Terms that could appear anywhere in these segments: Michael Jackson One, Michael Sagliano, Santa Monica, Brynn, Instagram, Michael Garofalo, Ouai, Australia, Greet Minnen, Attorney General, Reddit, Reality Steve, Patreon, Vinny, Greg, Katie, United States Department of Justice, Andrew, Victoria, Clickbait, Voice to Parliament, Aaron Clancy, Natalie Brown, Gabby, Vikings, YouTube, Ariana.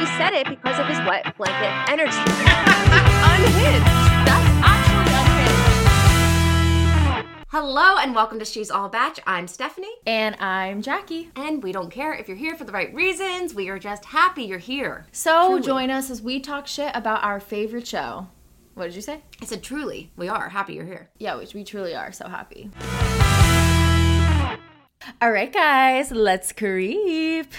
she said it because of his wet blanket energy. Unhinged. That's actually unhinged. Hello and welcome to She's All Batch. I'm Stephanie. And I'm Jackie. And we don't care if you're here for the right reasons. We are just happy you're here. So truly. Join us as we talk shit about our favorite show. What did you say? I said truly. We are happy you're here. Yeah, we truly are so happy. All right, guys, let's creep.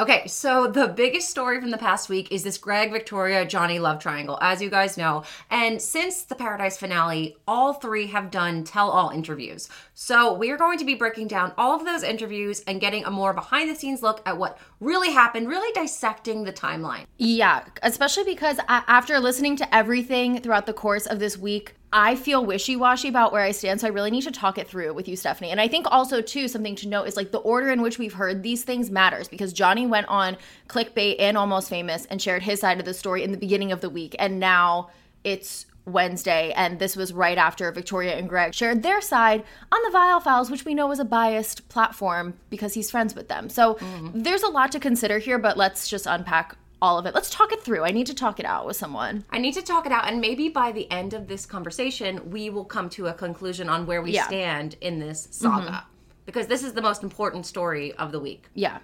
Okay, so the biggest story from the past week is this Greg, Victoria, Johnny love triangle, as you guys know. And since the Paradise finale, all three have done tell-all interviews. So we are going to be breaking down all of those interviews and getting a more behind-the-scenes look at what really happened, really dissecting the timeline. Yeah, especially because after listening to everything throughout the course of this week, I feel wishy-washy about where I stand, so I really need to talk it through with you, Stephanie. And I think also, too, something to note is, like, the order in which we've heard these things matters, because Johnny went on Clickbait and Almost Famous and shared his side of the story in the beginning of the week, and now it's Wednesday, and this was right after Victoria and Greg shared their side on the Vile Files, which we know is a biased platform because he's friends with them. So there's a lot to consider here, but let's just unpack all of it. Let's talk it through. I need to talk it out with someone. I need to talk it out, and maybe by the end of this conversation, we will come to a conclusion on where we stand in this saga, because this is the most important story of the week. Yeah.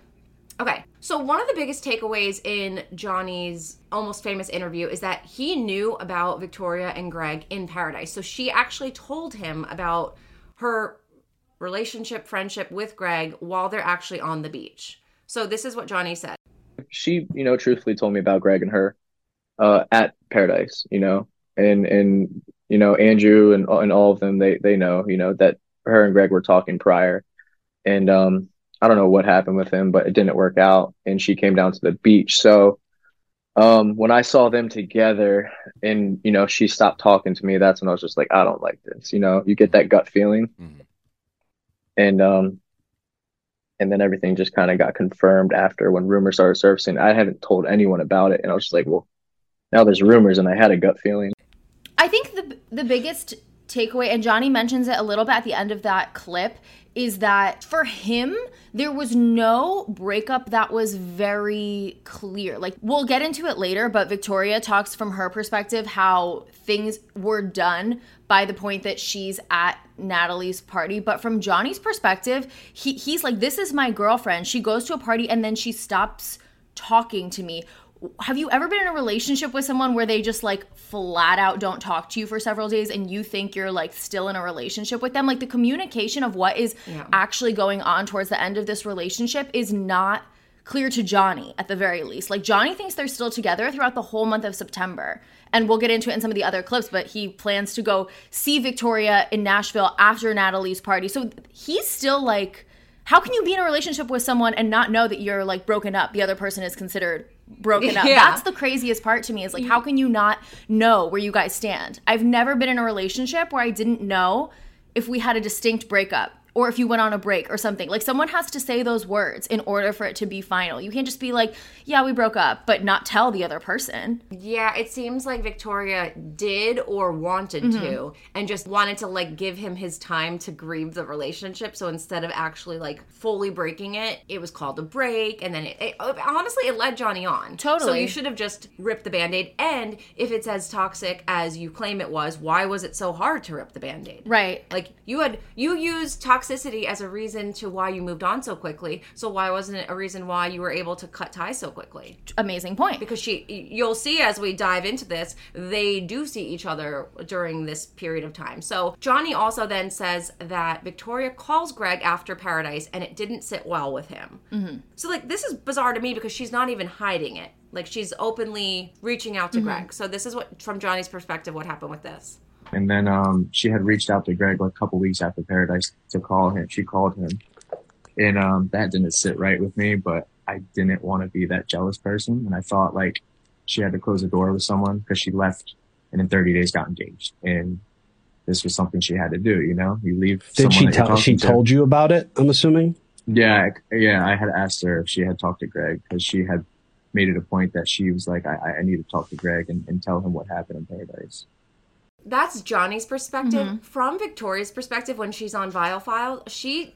Okay, so one of the biggest takeaways in Johnny's Almost Famous interview is that he knew about Victoria and Greg in Paradise. So she actually told him about her relationship, friendship with Greg while they're actually on the beach. So this is what Johnny said. She, you know, truthfully told me about Greg and her at Paradise, you know, and you know, Andrew and all of them, they know, you know, that her and Greg were talking prior, and I don't know what happened with him, but it didn't work out, and she came down to the beach. So when I saw them together and, you know, she stopped talking to me, that's when I was just like, I don't like this, you know, you get that gut feeling. And then everything just kind of got confirmed after when rumors started surfacing. I haven't told anyone about it, and I was just like, well, now there's rumors, and I had a gut feeling. I think the biggest takeaway, and Johnny mentions it a little bit at the end of that clip, is that for him, there was no breakup that was very clear. Like, we'll get into it later, but Victoria talks from her perspective how things were done by the point that she's at Natalie's party. But from Johnny's perspective, he's like, this is my girlfriend. She goes to a party and then she stops talking to me. Have you ever been in a relationship with someone where they just, like, flat out don't talk to you for several days and you think you're, like, still in a relationship with them? Like, the communication of what is actually going on towards the end of this relationship is not clear to Johnny, at the very least. Like, Johnny thinks they're still together throughout the whole month of September. And we'll get into it in some of the other clips, but he plans to go see Victoria in Nashville after Natalie's party. So he's still, like, how can you be in a relationship with someone and not know that you're, like, broken up? The other person is considered broken up. Yeah. That's the craziest part to me, is like, how can you not know where you guys stand? I've never been in a relationship where I didn't know if we had a distinct breakup or if you went on a break or something. Like, someone has to say those words in order for it to be final. You can't just be like, yeah, we broke up, but not tell the other person. Yeah, it seems like Victoria did or wanted to, and just wanted to, like, give him his time to grieve the relationship. So instead of actually, like, fully breaking it, it was called a break. And then it honestly, it led Johnny on. Totally. So you should have just ripped the Band-Aid. And if it's as toxic as you claim it was, why was it so hard to rip the Band-Aid? Right. Like, you used toxicity as a reason to why you moved on so quickly. So why wasn't it a reason why you were able to cut ties so quickly? Amazing point. Because you'll see as we dive into this, they do see each other during this period of time. So Johnny also then says that Victoria calls Greg after Paradise and it didn't sit well with him. So, like, this is bizarre to me because she's not even hiding it. Like, she's openly reaching out to Greg. So this is what, from Johnny's perspective, what happened with this. And then she had reached out to Greg like a couple weeks after Paradise to call him. She called him. And that didn't sit right with me, but I didn't want to be that jealous person. And I thought, like, she had to close the door with someone because she left and in 30 days got engaged. And this was something she had to do, you know? You leave someone that you're talking to. She told you about it, I'm assuming? Yeah, I had asked her if she had talked to Greg because she had made it a point that she was like, I need to talk to Greg and tell him what happened in Paradise. That's Johnny's perspective. Mm-hmm. From Victoria's perspective, when she's on Vilefile, she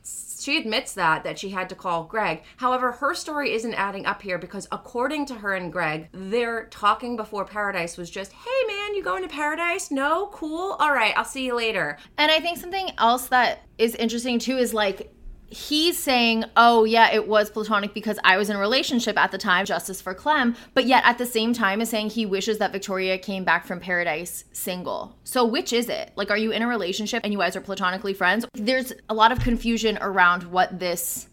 admits that she had to call Greg. However, her story isn't adding up here because according to her and Greg, their talking before Paradise was just, hey man, you going to Paradise? No? Cool? All right, I'll see you later. And I think something else that is interesting too is like, he's saying, oh, yeah, it was platonic because I was in a relationship at the time, justice for Clem, but yet at the same time is saying he wishes that Victoria came back from Paradise single. So which is it? Like, are you in a relationship and you guys are platonically friends? There's a lot of confusion around what this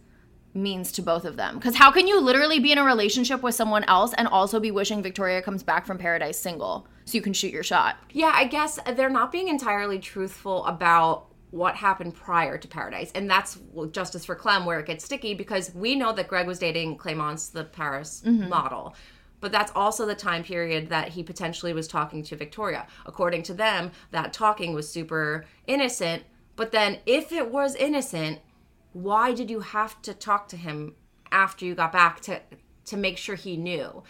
means to both of them. Because how can you literally be in a relationship with someone else and also be wishing Victoria comes back from Paradise single so you can shoot your shot? Yeah, I guess they're not being entirely truthful about what happened prior to Paradise. And that's justice for Clem where it gets sticky because we know that Greg was dating Clemence, the Paris model. But that's also the time period that he potentially was talking to Victoria. According to them, that talking was super innocent. But then if it was innocent, why did you have to talk to him after you got back to make sure he knew?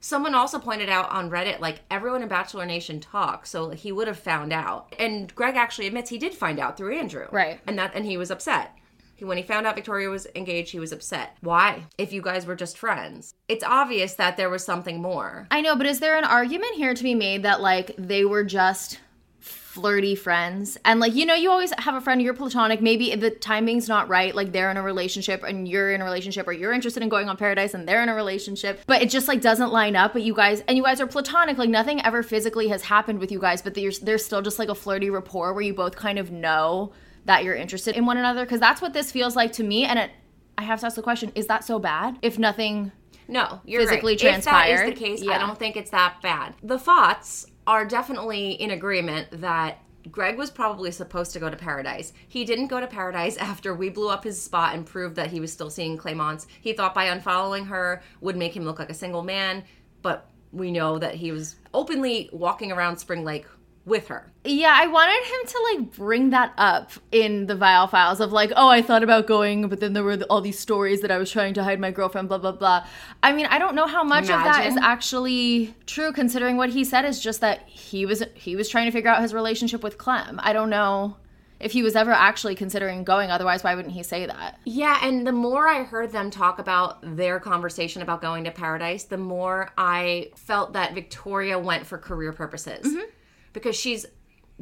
Someone also pointed out on Reddit, like, everyone in Bachelor Nation talks, so he would have found out. And Greg actually admits he did find out through Andrew. Right. And he was upset. When he found out Victoria was engaged, he was upset. Why? If you guys were just friends. It's obvious that there was something more. I know, but is there an argument here to be made that, like, they were just flirty friends? And, like, you know, you always have a friend, you're platonic, maybe the timing's not right, like they're in a relationship and you're in a relationship, or you're interested in going on Paradise and they're in a relationship, but it just, like, doesn't line up. But you guys are platonic, like nothing ever physically has happened with you guys, but there's still just like a flirty rapport where you both kind of know that you're interested in one another, because that's what this feels like to me. And I have to ask the question, is that so bad if nothing you're physically right. transpired? If that is the case, yeah. I don't think it's that bad. The thoughts are definitely in agreement that Greg was probably supposed to go to Paradise. He didn't go to Paradise after we blew up his spot and proved that he was still seeing Clemence. He thought by unfollowing her would make him look like a single man, but we know that he was openly walking around Spring Lake with her. Yeah, I wanted him to, like, bring that up in the Vilefiles of, like, oh, I thought about going, but then there were all these stories that I was trying to hide my girlfriend, blah, blah, blah. I mean, I don't know how much of that is actually true, considering what he said is just that he was trying to figure out his relationship with Clem. I don't know if he was ever actually considering going, otherwise why wouldn't he say that? Yeah, and the more I heard them talk about their conversation about going to Paradise, the more I felt that Victoria went for career purposes. Mm-hmm. Because she's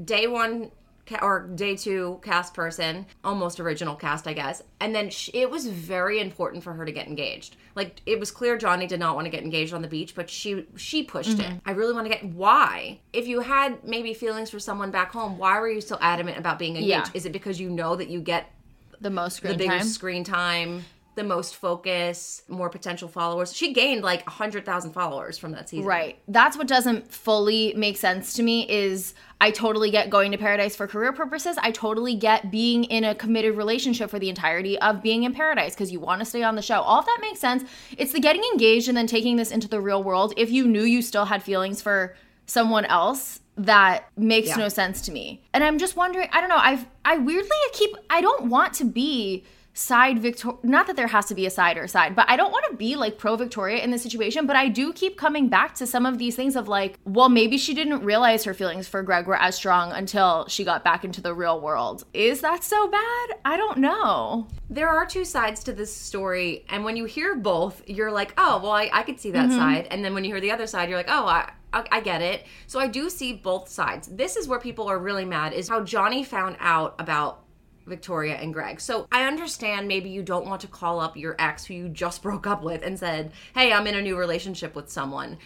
day one or day two cast person, almost original cast, I guess. And then it was very important for her to get engaged. Like, it was clear Johnny did not want to get engaged on the beach, but she pushed it. I really want to get... Why? If you had maybe feelings for someone back home, why were you so adamant about being engaged? Yeah. Is it because you know that you get... the most screen time? The biggest screen time, the most focus, more potential followers. She gained like 100,000 followers from that season. Right. That's what doesn't fully make sense to me is I totally get going to Paradise for career purposes. I totally get being in a committed relationship for the entirety of being in Paradise because you want to stay on the show. All of that makes sense. It's the getting engaged and then taking this into the real world. If you knew you still had feelings for someone else, that makes no sense to me. And I'm just wondering, I don't know, I don't want to be side Victoria, not that there has to be a side or a side, but I don't want to be like pro Victoria in this situation, but I do keep coming back to some of these things of like, well, maybe she didn't realize her feelings for Greg were as strong until she got back into the real world. Is that so bad? I don't know. There are two sides to this story, and when you hear both, you're like, oh, well, I could see that side, and then when you hear the other side, you're like, oh, I get it. So I do see both sides. This is where people are really mad, is how Johnny found out about Victoria and Greg. So I understand maybe you don't want to call up your ex who you just broke up with and said, hey, I'm in a new relationship with someone.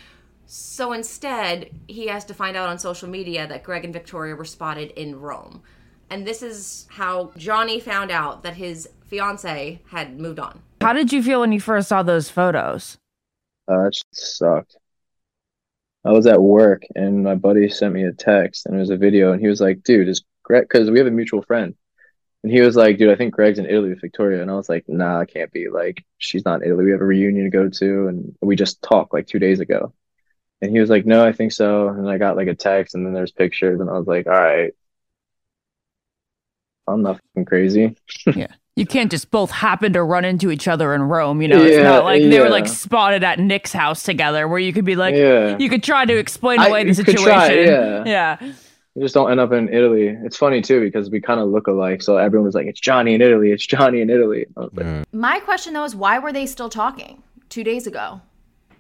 So instead, he has to find out on social media that Greg and Victoria were spotted in Rome. And this is how Johnny found out that his fiance had moved on. How did you feel when you first saw those photos? That shit sucked. I was at work and my buddy sent me a text and it was a video and he was like, dude, is Greg, because we have a mutual friend. And he was like, dude, I think Greg's in Italy with Victoria. And I was like, nah, it can't be. Like, she's not in Italy. We have a reunion to go to. And we just talked like 2 days ago. And he was like, no, I think so. And I got like a text and then there's pictures. And I was like, all right, I'm not fucking crazy. Yeah. You can't just both happen to run into each other in Rome, you know? It's not like they were like spotted at Nick's house together where you could be like, you could try to explain away the situation. Try, yeah. You just don't end up in Italy. It's funny too because we kind of look alike, so everyone was like, "It's Johnny in Italy. It's Johnny in Italy." Yeah. My question though is, why were they still talking 2 days ago?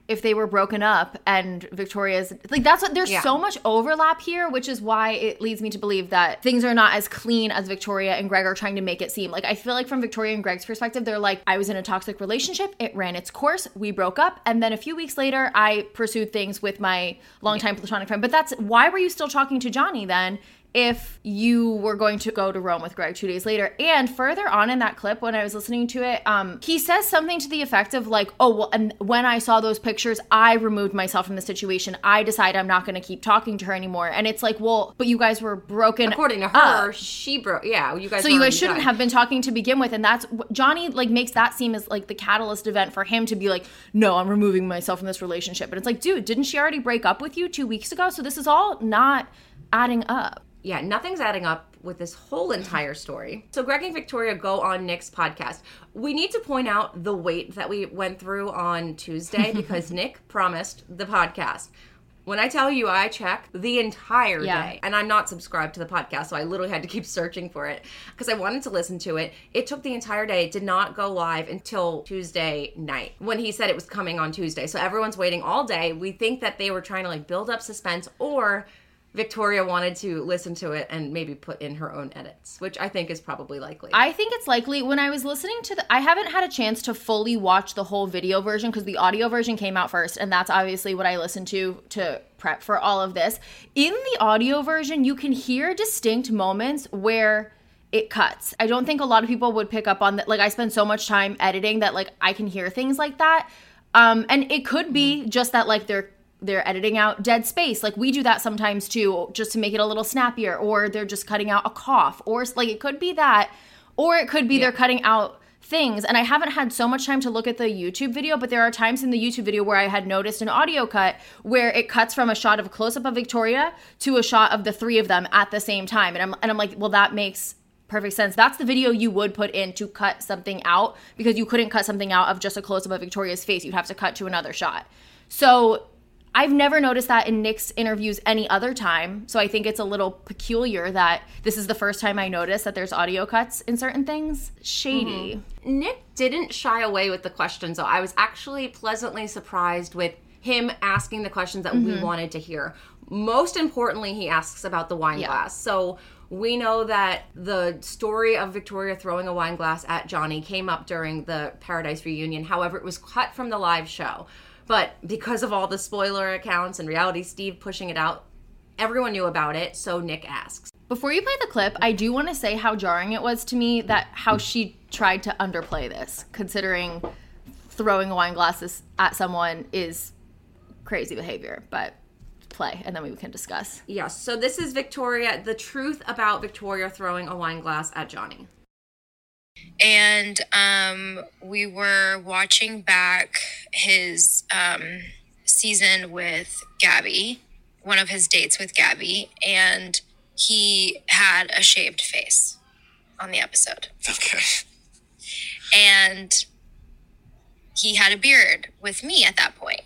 If they were broken up and Victoria's like, that's what there's so much overlap here, which is why it leads me to believe that things are not as clean as Victoria and Greg are trying to make it seem. Like, I feel like from Victoria and Greg's perspective, they're like, I was in a toxic relationship. It ran its course. We broke up. And then a few weeks later, I pursued things with my longtime platonic friend. But that's why were you still talking to Johnny then? If you were going to go to Rome with Greg 2 days later. And further on in that clip, when I was listening to it, he says something to the effect of like, oh, well, and when I saw those pictures, I removed myself from the situation. I decide I'm not going to keep talking to her anymore. And it's like, well, but you guys were broken. According to her, she broke. Yeah, you guys. So you guys shouldn't have been talking to begin with. And that's Johnny like makes that seem as like the catalyst event for him to be like, no, I'm removing myself from this relationship. But it's like, dude, didn't she already break up with you 2 weeks ago? So this is all not adding up. Yeah, nothing's adding up with this whole entire story. So Greg and Victoria go on Nick's podcast. We need to point out the wait that we went through on Tuesday because Nick promised the podcast. When I tell you, I checked the entire day. And I'm not subscribed to the podcast, so I literally had to keep searching for it because I wanted to listen to it. It took the entire day. It did not go live until Tuesday night when he said it was coming on Tuesday. So everyone's waiting all day. We think that they were trying to like build up suspense, or Victoria wanted to listen to it and maybe put in her own edits, which I think is probably likely. I think it's likely. When I was listening to I haven't had a chance to fully watch the whole video version because the audio version came out first, and that's obviously what I listened to prep for all of this. In the audio version, you can hear distinct moments where it cuts. I don't think a lot of people would pick up on that. Like, I spend so much time editing that, like, I can hear things like that. And it could be just that, like, they're editing out dead space. Like, we do that sometimes too, just to make it a little snappier, or they're just cutting out a cough, or like it could be that, or it could be they're cutting out things. And I haven't had so much time to look at the YouTube video, but there are times in the YouTube video where I had noticed an audio cut where it cuts from a shot of a close-up of Victoria to a shot of the three of them at the same time. And I'm like, well, that makes perfect sense. That's the video you would put in to cut something out, because you couldn't cut something out of just a close-up of Victoria's face. You'd have to cut to another shot. So I've never noticed that in Nick's interviews any other time, so I think it's a little peculiar that this is the first time I noticed that there's audio cuts in certain things. Shady. Mm-hmm. Nick didn't shy away with the questions, though. I was actually pleasantly surprised with him asking the questions that we wanted to hear. Most importantly, he asks about the wine glass. So we know that the story of Victoria throwing a wine glass at Johnny came up during the Paradise reunion. However, it was cut from the live show. But because of all the spoiler accounts and Reality Steve pushing it out, everyone knew about it, so Nick asks. Before you play the clip, I do want to say how jarring it was to me that how she tried to underplay this, considering throwing a wine glass at someone is crazy behavior, but play, and then we can discuss. Yeah, so this is Victoria, the truth about Victoria throwing a wine glass at Johnny. And we were watching back his season with Gabby, one of his dates with Gabby, and he had a shaved face on the episode. Okay. And he had a beard with me at that point.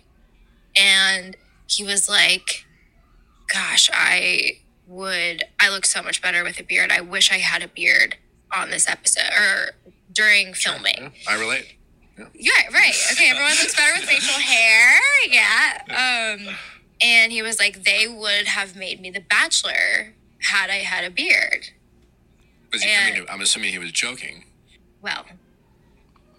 And he was like, gosh, I look so much better with a beard. I wish I had a beard on this episode or during filming. I relate. Yeah, right. Okay, everyone looks better with facial hair. Yeah. And he was like, they would have made me the Bachelor had I had a beard. I'm assuming he was joking. Well,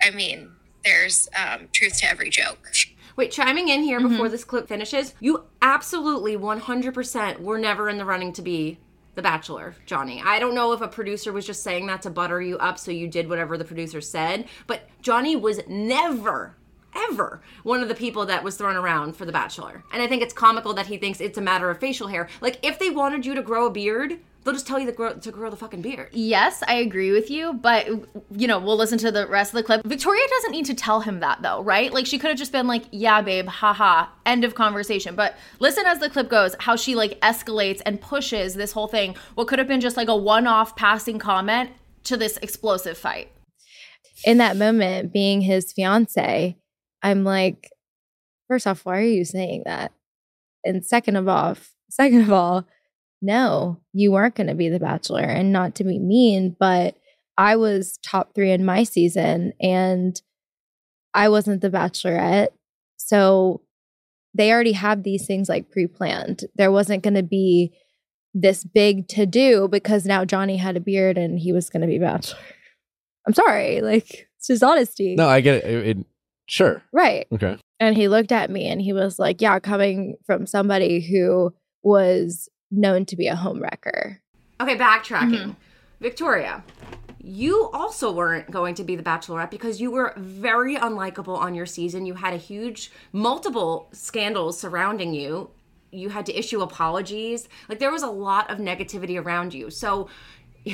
I mean, there's truth to every joke. Wait, chiming in here before this clip finishes, you absolutely 100% were never in the running to be the Bachelor, Johnny. I don't know if a producer was just saying that to butter you up so you did whatever the producer said, but Johnny was never, ever one of the people that was thrown around for the Bachelor. And I think it's comical that he thinks it's a matter of facial hair. Like, if they wanted you to grow a beard, they'll just tell you to grow the fucking beard. Yes, I agree with you, but, you know, we'll listen to the rest of the clip. Victoria doesn't need to tell him that, though, right? Like, she could have just been like, yeah, babe, haha, end of conversation. But listen as the clip goes, how she, like, escalates and pushes this whole thing, what could have been just, like, a one-off passing comment to this explosive fight. In that moment, being his fiance, I'm like, first off, why are you saying that? And second of all, no, you weren't going to be the Bachelor. And not to be mean, but I was top 3 in my season and I wasn't the Bachelorette. So they already have these things like pre-planned. There wasn't going to be this big to do because now Johnny had a beard and he was going to be Bachelor. I'm sorry. Like, it's just honesty. No, I get it. Sure. Right. Okay. And he looked at me and he was like, yeah, coming from somebody who was known to be a homewrecker. Okay, backtracking. Mm-hmm. Victoria, you also weren't going to be the Bachelorette because you were very unlikable on your season. You had a huge, multiple scandals surrounding you. You had to issue apologies. Like, there was a lot of negativity around you. So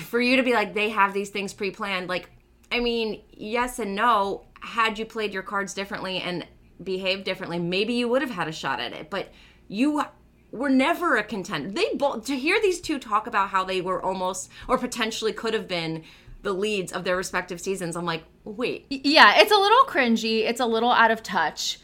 for you to be like, they have these things pre-planned, like, I mean, yes and no. Had you played your cards differently and behaved differently, maybe you would have had a shot at it. But you were never a contender. They both, to hear these two talk about how they were almost or potentially could have been the leads of their respective seasons, I'm like, wait. Yeah, it's a little cringy. It's a little out of touch.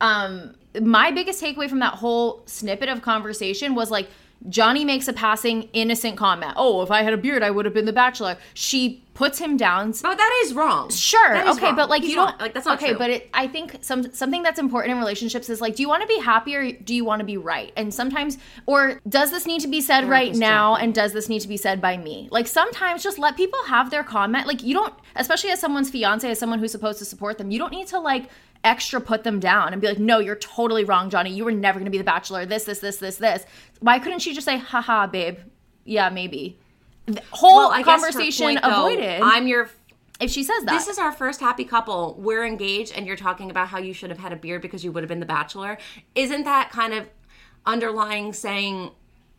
My biggest takeaway from that whole snippet of conversation was like, Johnny makes a passing innocent comment. Oh, if I had a beard, I would have been the Bachelor. She puts him down. Oh, that is wrong. Sure. That is okay, wrong. But like, he's you don't. Not, like, that's not okay, true. But I think something that's important in relationships is like, do you want to be happy or do you want to be right? And sometimes, or does this need to be said right now? And does this need to be said by me? Like, sometimes just let people have their comment. Like, you don't, especially as someone's fiance, as someone who's supposed to support them, you don't need to like extra put them down and be like, no, you're totally wrong, Johnny. You were never going to be the Bachelor. This. Why couldn't she just say, haha, babe? Yeah, maybe. The whole conversation avoided. Though, if she says that. This is our first happy couple. We're engaged and you're talking about how you should have had a beard because you would have been the Bachelor. Isn't that kind of underlying saying,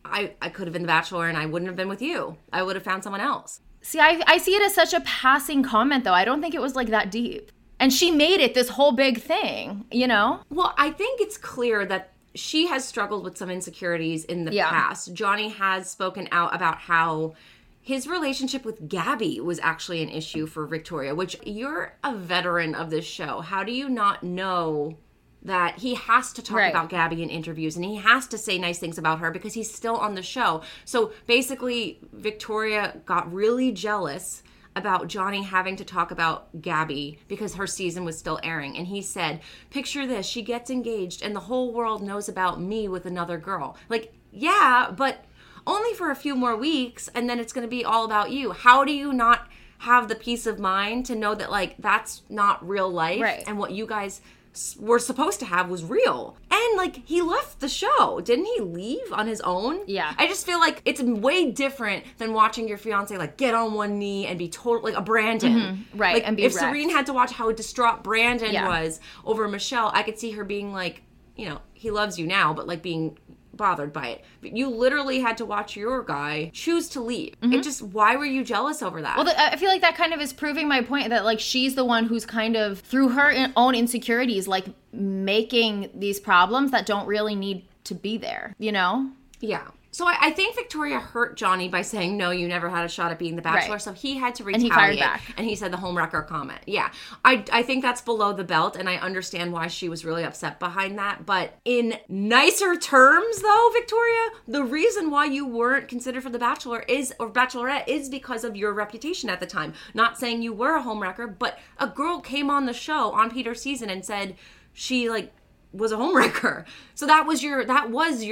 I could have been the Bachelor and I wouldn't have been with you. I would have found someone else. See, I see it as such a passing comment, though. I don't think it was like that deep. And she made it this whole big thing, you know? Well, I think it's clear that she has struggled with some insecurities in the past. Johnny has spoken out about how his relationship with Gabby was actually an issue for Victoria, which you're a veteran of this show. How do you not know that he has to talk about Gabby in interviews and he has to say nice things about her because he's still on the show? So basically, Victoria got really jealous about Johnny having to talk about Gabby because her season was still airing. And he said, picture this, she gets engaged and the whole world knows about me with another girl. Like, yeah, but only for a few more weeks and then it's going to be all about you. How do you not have the peace of mind to know that, like, that's not real life? Right. And what you guys were supposed to have was real. And, like, he left the show. Didn't he leave on his own? Yeah. I just feel like it's way different than watching your fiance, like, get on one knee and be totally, like, a Brandon. Mm-hmm. Right, like, and be wrecked. Serene had to watch how distraught Brandon was over Michelle, I could see her being like, you know, he loves you now, but, like, being bothered by it. But you literally had to watch your guy choose to leave. Mm-hmm. It just, why were you jealous over that? Well, I feel like that kind of is proving my point that, like, she's the one who's kind of, through her own insecurities, like, making these problems that don't really need to be there, you know? Yeah. So I think Victoria hurt Johnny by saying, no, you never had a shot at being the Bachelor. Right. So he had to retaliate. And he fired back. And he said the homewrecker comment. Yeah. I think that's below the belt, and I understand why she was really upset behind that. But in nicer terms, though, Victoria, the reason why you weren't considered for the Bachelor is, or Bachelorette, is because of your reputation at the time. Not saying you were a homewrecker, but a girl came on the show on Peter's season and said she, like, was a homewrecker. So that was your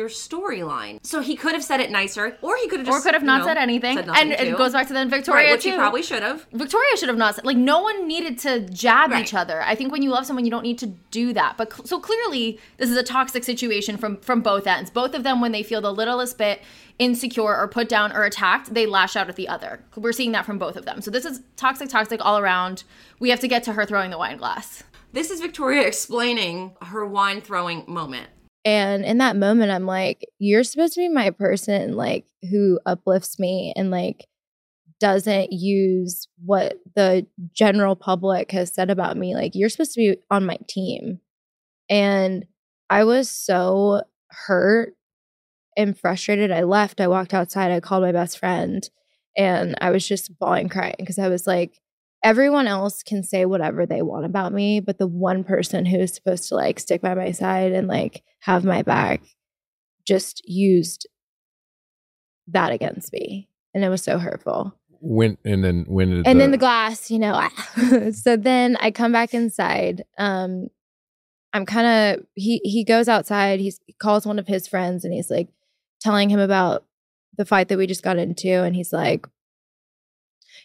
storyline. So he could have said it nicer, or he could have just, or could have not said anything. And it goes back to then Victoria, which he probably should have. Victoria should have not said, like, no one needed to jab each other. I think when you love someone, you don't need to do that. But so clearly, this is a toxic situation from both ends. Both of them, when they feel the littlest bit insecure or put down or attacked, they lash out at the other. We're seeing that from both of them. So this is toxic all around. We have to get to her throwing the wine glass. This is Victoria explaining her wine-throwing moment. And in that moment, I'm like, you're supposed to be my person, like, who uplifts me and, like, doesn't use what the general public has said about me. Like, you're supposed to be on my team. And I was so hurt and frustrated. I left. I walked outside. I called my best friend. And I was just bawling, crying, because I was like, everyone else can say whatever they want about me, but the one person who is supposed to, like, stick by my side and, like, have my back just used that against me. And it was so hurtful. Then the glass, you know. So then I come back inside. I'm kind of, he goes outside. He calls one of his friends and he's like telling him about the fight that we just got into. And he's like,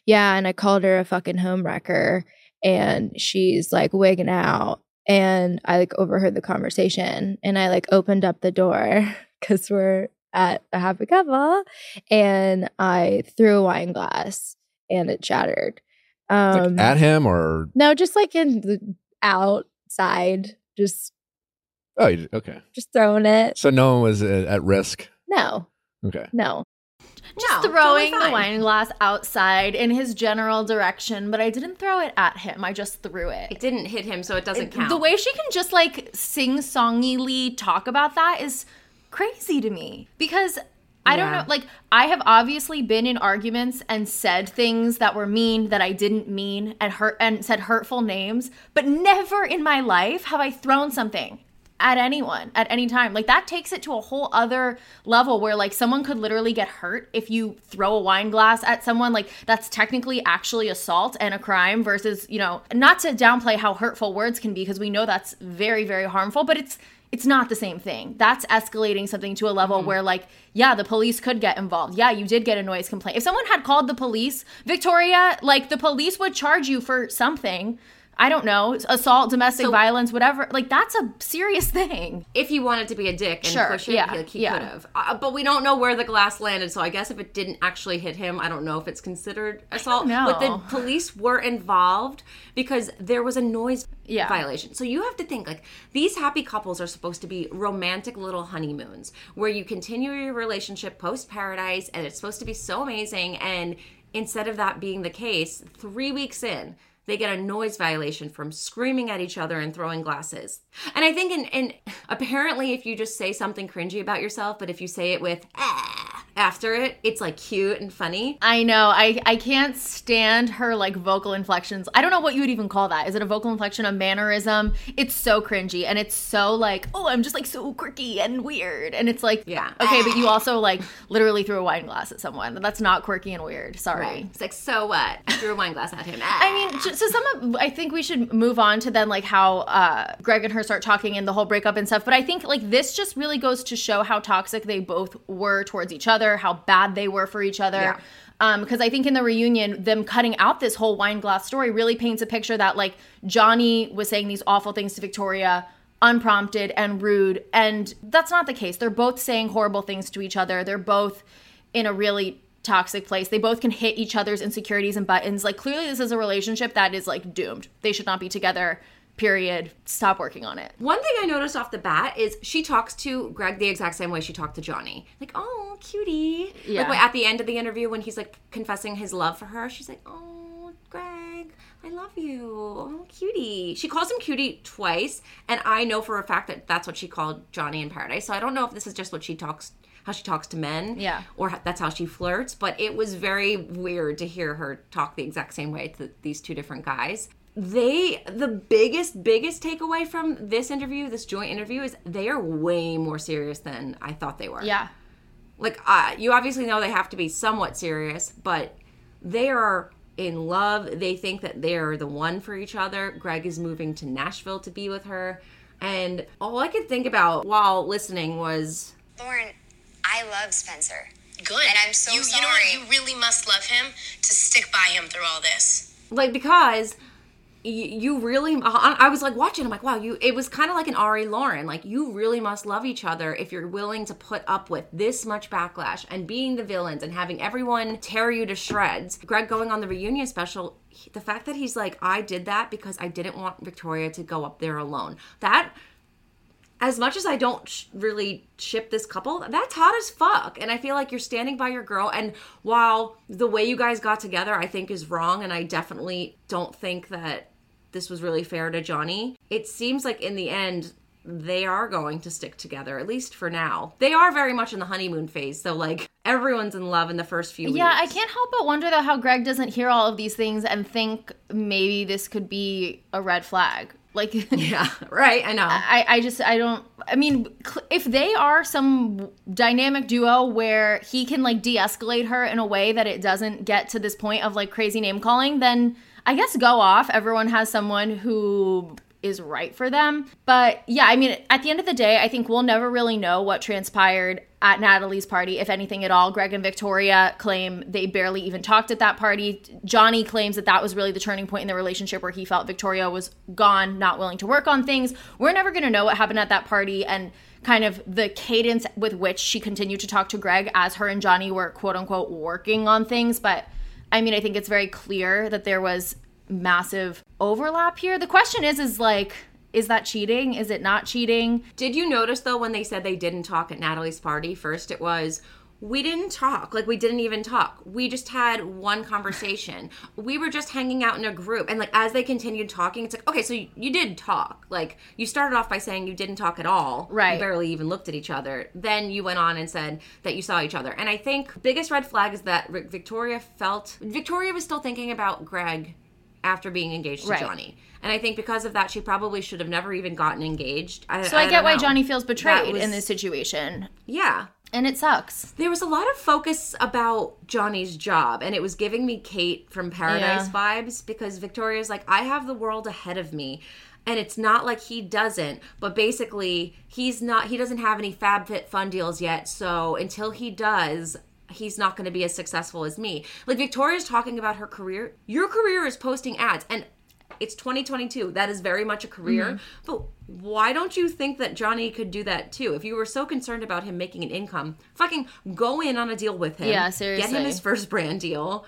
yeah, and I called her a fucking homewrecker and she's like wigging out. And I like overheard the conversation and I like opened up the door because we're at a happy couple, and I threw a wine glass and it shattered. Like at him or? No, just like in the outside. Just. Oh, okay. Just throwing it. So no one was at risk? No. Okay. No. Just throwing the wine glass outside in his general direction, but I didn't throw it at him. I just threw it. It didn't hit him, so it doesn't count. The way she can just like sing-songily talk about that is crazy to me because I don't know, like I have obviously been in arguments and said things that were mean that I didn't mean and said hurtful names, but never in my life have I thrown something at anyone at any time. Like that takes it to a whole other level where like someone could literally get hurt if you throw a wine glass at someone. Like that's technically actually assault and a crime versus, you know, not to downplay how hurtful words can be because we know that's very, very harmful, but it's not the same thing. That's escalating something to a level where like, yeah, the police could get involved. Yeah, you did get a noise complaint. If someone had called the police, Victoria, like the police would charge you for something. I don't know, assault, domestic violence, whatever. Like, that's a serious thing. If you wanted to be a dick and push it, he could have. But we don't know where the glass landed, so I guess if it didn't actually hit him, I don't know if it's considered assault. But the police were involved because there was a noise violation. So you have to think, like, these happy couples are supposed to be romantic little honeymoons where you continue your relationship post-Paradise, and it's supposed to be so amazing. And instead of that being the case, 3 weeks in, they get a noise violation from screaming at each other and throwing glasses. And I think, and apparently if you just say something cringy about yourself, but if you say it with after it, it's like cute and funny. I know. I can't stand her like vocal inflections. I don't know what you would even call that. Is it a vocal inflection, a mannerism? It's so cringy and it's so like, oh, I'm just like so quirky and weird. And it's like, yeah, okay, but you also like literally threw a wine glass at someone. That's not quirky and weird. Sorry. Right. It's like, so what? I threw a wine glass at him. I mean, I think we should move on to then like how Greg and her start talking and the whole breakup and stuff. But I think like this just really goes to show how toxic they both were towards each other, how bad they were for each other. Yeah. Because I think in the reunion, them cutting out this whole wine glass story really paints a picture that like Johnny was saying these awful things to Victoria, unprompted and rude. And that's not the case. They're both saying horrible things to each other. They're both in a really toxic place. They both can hit each other's insecurities and buttons. Like clearly this is a relationship that is like doomed. They should not be together. Period. Stop working on it. One thing I noticed off the bat is she talks to Greg the exact same way she talked to Johnny. Like, oh, cutie. Yeah. Like at the end of the interview when he's like confessing his love for her, she's like, oh, Greg, I love you. Oh, cutie. She calls him cutie twice, and I know for a fact that that's what she called Johnny in Paradise. So I don't know if this is just what she talks how she talks to men, or that's how she flirts, but it was very weird to hear her talk the exact same way to these two different guys. The biggest takeaway from this interview, this joint interview, is they are way more serious than I thought they were. Yeah. Like, you obviously know they have to be somewhat serious, but they are in love. They think that they are the one for each other. Greg is moving to Nashville to be with her. And all I could think about while listening was, Lauren, I love Spencer. Good. And I'm so sorry. You know what? You really must love him to stick by him through all this. Like, because you really, I was like watching, I'm like, wow, it was kind of like an Ari Lauren. Like, you really must love each other if you're willing to put up with this much backlash and being the villains and having everyone tear you to shreds. Greg going on the reunion special, the fact that he's like, I did that because I didn't want Victoria to go up there alone. That, as much as I don't really ship this couple, that's hot as fuck. And I feel like you're standing by your girl. And while the way you guys got together, I think is wrong. And I definitely don't think that this was really fair to Johnny. It seems like in the end, they are going to stick together, at least for now. They are very much in the honeymoon phase. So like everyone's in love in the first few weeks. Yeah, I can't help but wonder though how Greg doesn't hear all of these things and think maybe this could be a red flag. Like, yeah, right, I know. I just, I don't, I mean, if they are some dynamic duo where he can, like, de-escalate her in a way that it doesn't get to this point of, like, crazy name-calling, then I guess go off. Everyone has someone who is right for them. But, yeah, I mean, at the end of the day, I think we'll never really know what transpired at Natalie's party, if anything at all. Greg and Victoria claim they barely even talked at that party. Johnny claims that that was really the turning point in the relationship, where he felt Victoria was gone, not willing to work on things. We're never going to know what happened at that party and kind of the cadence with which she continued to talk to Greg as her and Johnny were, quote unquote, working on things. But I mean, I think it's very clear that there was massive overlap here. The question is like, is that cheating? Is it not cheating? Did you notice, though, when they said they didn't talk at Natalie's party? First, it was, we didn't talk. Like, we didn't even talk. We just had one conversation. We were just hanging out in a group. And, like, as they continued talking, it's like, okay, so you did talk. Like, you started off by saying you didn't talk at all. Right. You barely even looked at each other. Then you went on and said that you saw each other. And I think biggest red flag is that Victoria was still thinking about Greg after being engaged to Johnny. And I think because of that, she probably should have never even gotten engaged. I get why Johnny feels betrayed in this situation. Yeah. And it sucks. There was a lot of focus about Johnny's job, and it was giving me Kate from Paradise vibes, because Victoria's like, I have the world ahead of me. And it's not like he doesn't, but basically he doesn't have any FabFitFun deals yet. So until he does, he's not going to be as successful as me. Like, Victoria's talking about her career. Your career is posting ads, and it's 2022. That is very much a career. Mm-hmm. But why don't you think that Johnny could do that too? If you were so concerned about him making an income, fucking go in on a deal with him. Yeah, seriously. Get him his first brand deal.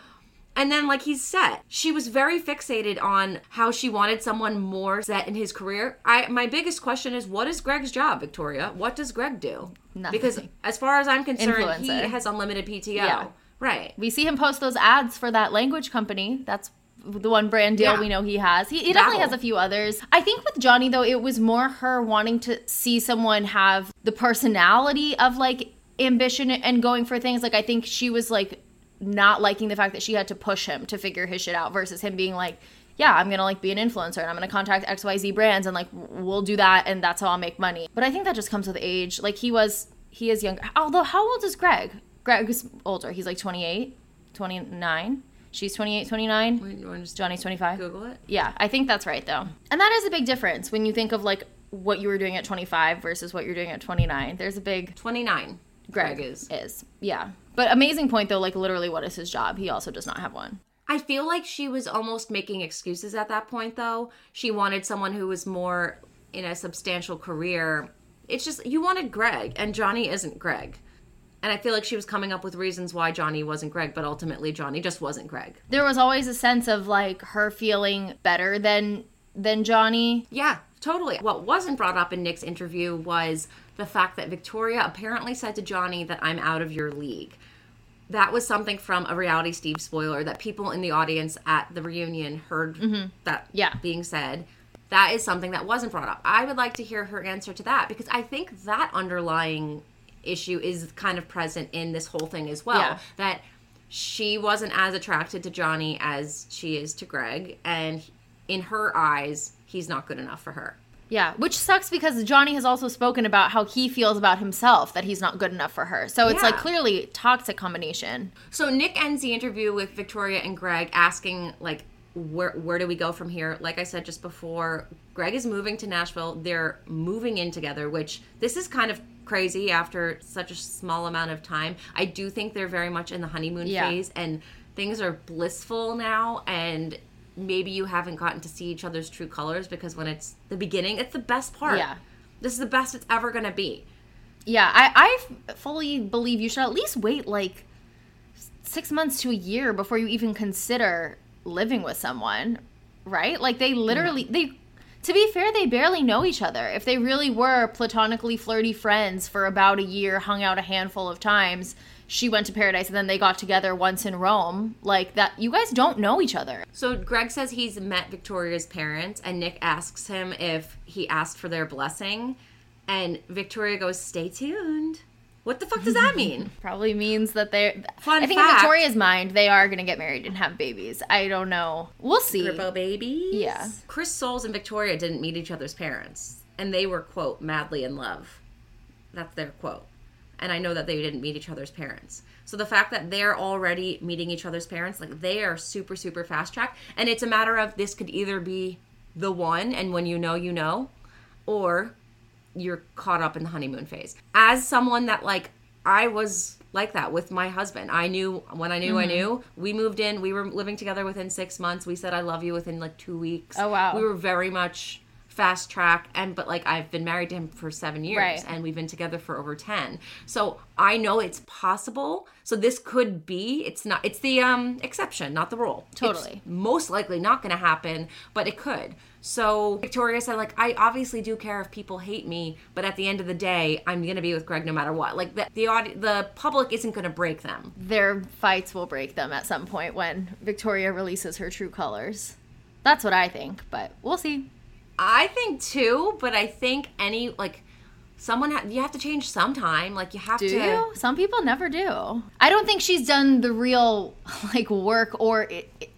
And then, like, he's set. She was very fixated on how she wanted someone more set in his career. My biggest question is, what is Greg's job, Victoria? What does Greg do? Nothing. Because as far as I'm concerned, influencer. He has unlimited PTO. Yeah. Right. We see him post those ads for that language company. That's the one brand deal we know he has. He definitely has a few others. I think with Johnny, though, it was more her wanting to see someone have the personality of, like, ambition and going for things. Like, I think she was, like, not liking the fact that she had to push him to figure his shit out, versus him being like, yeah, I'm gonna, like, be an influencer and I'm gonna contact XYZ brands and, like, we'll do that and that's how I'll make money. But I think that just comes with age. Like, he is younger. Although, how old is Greg? Greg's older. He's like 28, 29. She's 28, 29. Wait, Johnny's 25. Google it. Yeah, I think that's right, though. And that is a big difference when you think of, like, what you were doing at 25 versus what you're doing at 29. There's a big... 29. Greg is. Yeah. But amazing point, though, like, literally, what is his job? He also does not have one. I feel like she was almost making excuses at that point, though. She wanted someone who was more in a substantial career. It's just, you wanted Greg, and Johnny isn't Greg. And I feel like she was coming up with reasons why Johnny wasn't Greg, but ultimately Johnny just wasn't Greg. There was always a sense of, like, her feeling better than Johnny. Yeah, totally. What wasn't brought up in Nick's interview was the fact that Victoria apparently said to Johnny that I'm out of your league. That was something from a Reality Steve spoiler that people in the audience at the reunion heard being said. That is something that wasn't brought up. I would like to hear her answer to that, because I think that underlying issue is kind of present in this whole thing as well. Yeah. That she wasn't as attracted to Johnny as she is to Greg, and in her eyes, he's not good enough for her. Yeah, which sucks, because Johnny has also spoken about how he feels about himself, that he's not good enough for her. So it's like clearly toxic combination. So Nick ends the interview with Victoria and Greg asking, like, where do we go from here? Like I said just before, Greg is moving to Nashville. They're moving in together, which this is kind of crazy after such a small amount of time. I do think they're very much in the honeymoon phase, and things are blissful now, and maybe you haven't gotten to see each other's true colors, because when it's the beginning, it's the best part. Yeah. This is the best it's ever going to be. Yeah, I fully believe you should at least wait like 6 months to a year before you even consider living with someone, right? Like, they literally... they. To be fair, they barely know each other. If they really were platonically flirty friends for about a year, hung out a handful of times, she went to Paradise and then they got together once in Rome. Like, that, you guys don't know each other. So Greg says he's met Victoria's parents, and Nick asks him if he asked for their blessing. And Victoria goes, stay tuned. What the fuck does that mean? Probably means that they're... Fun I think fact, in Victoria's mind, they are going to get married and have babies. I don't know. We'll see. Grippo babies? Yeah. Chris Soules and Victoria didn't meet each other's parents. and they were, quote, madly in love. That's their quote. And I know that they didn't meet each other's parents. So the fact that they're already meeting each other's parents, like, they are super, super fast-tracked. And it's a matter of this could either be the one, and when you know, or you're caught up in the honeymoon phase. As someone that, like, I was like that with my husband. I knew when I knew, mm-hmm. I knew. We moved in. We were living together within 6 months. We said I love you within, like, 2 weeks. Oh, wow. We were very much... fast track, but like I've been married to him for 7 years, right. And we've been together for over 10. So I know it's possible. So this could be, it's the exception, not the rule. Totally. It's most likely not going to happen, but it could. So Victoria said, like, I obviously do care if people hate me, but at the end of the day, I'm going to be with Greg no matter what. Like the public isn't going to break them. Their fights will break them at some point when Victoria releases her true colors. That's what I think, but we'll see. I think too, but I think any, like, someone, you have to change sometime. Like, you have to. Do you? Some people never do. I don't think she's done the real, like, work or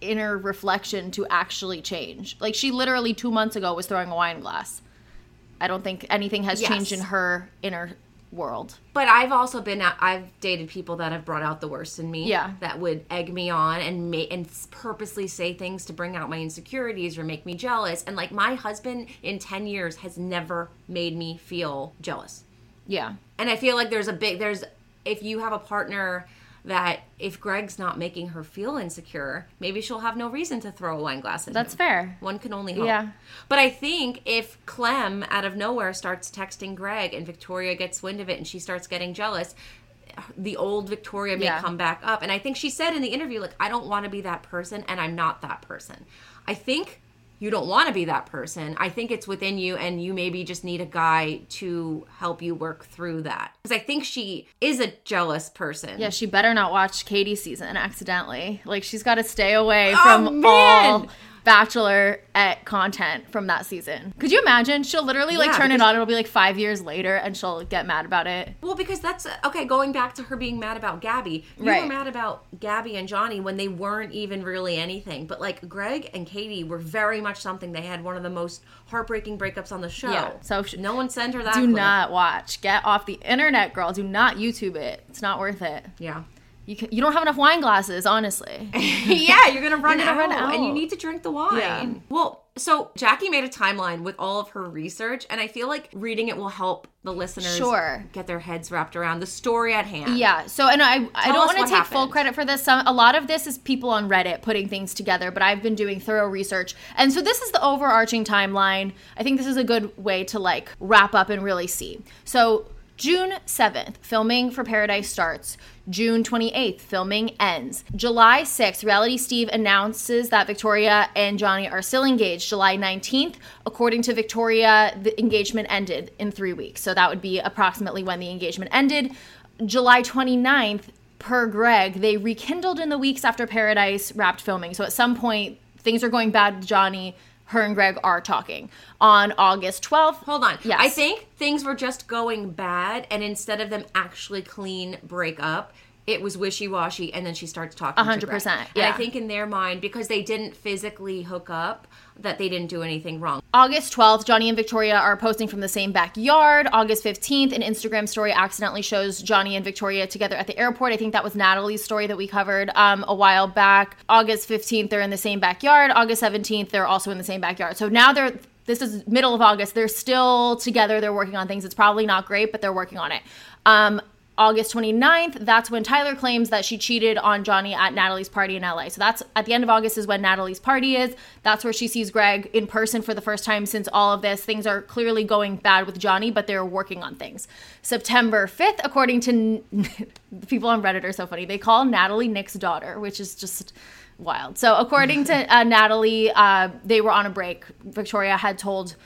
inner reflection to actually change. Like, she literally 2 months ago was throwing a wine glass. I don't think anything has changed in her inner world. But I've dated people that have brought out the worst in me, yeah, that would egg me on and purposely say things to bring out my insecurities or make me jealous. And, like, my husband in 10 years has never made me feel jealous. Yeah. And I feel like if you have a partner that if Greg's not making her feel insecure, maybe she'll have no reason to throw a wine glass at That's him. Fair. One can only hope. Yeah. But I think if Clem out of nowhere starts texting Greg and Victoria gets wind of it and she starts getting jealous, the old Victoria may come back up. And I think she said in the interview, like, I don't want to be that person and I'm not that person. I think you don't want to be that person. I think it's within you and you maybe just need a guy to help you work through that. Because I think she is a jealous person. Yeah, she better not watch Katie's season accidentally. Like, she's got to stay away from all Bachelorette content from that season. Could you imagine? She'll literally, like, turn it on. It'll be, like, 5 years later and she'll get mad about it. Well, because that's... Okay, going back to her being mad about Gabby. You were mad about Gabby and Johnny when they weren't even really anything. But, like, Greg and Katie were very much something. They had one of the most heartbreaking breakups on the show. Yeah, so no one sent her that clip. Do not watch. Get off the internet, girl. Do not YouTube it. It's not worth it. Yeah. You don't have enough wine glasses, honestly. Yeah, you're going to run out. And you need to drink the wine. Yeah. Well, so Jackie made a timeline with all of her research, and I feel like reading it will help the listeners get their heads wrapped around the story at hand. Yeah, so and I don't want to take full credit for this. A lot of this is people on Reddit putting things together, but I've been doing thorough research. And so this is the overarching timeline. I think this is a good way to, like, wrap up and really see. So June 7th, filming for Paradise starts. June 28th, filming ends. July 6th, Reality Steve announces that Victoria and Johnny are still engaged. July 19th, according to Victoria, the engagement ended in 3 weeks. So that would be approximately when the engagement ended. July 29th, per Greg, they rekindled in the weeks after Paradise wrapped filming. So at some point, things are going bad with Johnny. Her and Greg are talking. On August 12th. Hold on. Yes. I think things were just going bad, and instead of them actually clean break up, it was wishy-washy, and then she starts talking 100%, to Greg. Yeah. And I think in their mind, because they didn't physically hook up, that they didn't do anything wrong. August 12th, Johnny and Victoria are posting from the same backyard. August 15th, an Instagram story accidentally shows Johnny and Victoria together at the airport. I think that was Natalie's story that we covered a while back. August 15th, they're in the same backyard. August 17th, they're also in the same backyard. So now this is middle of August. They're still together. They're working on things. It's probably not great, but they're working on it. August 29th, that's when Tyler claims that she cheated on Johnny at Natalie's party in LA. So that's at the end of August is when Natalie's party is. That's where she sees Greg in person for the first time since all of this. Things are clearly going bad with Johnny, but they're working on things. September 5th, according to people on Reddit are so funny. They call Natalie Nick's daughter, which is just wild. So according to Natalie, they were on a break. Victoria had told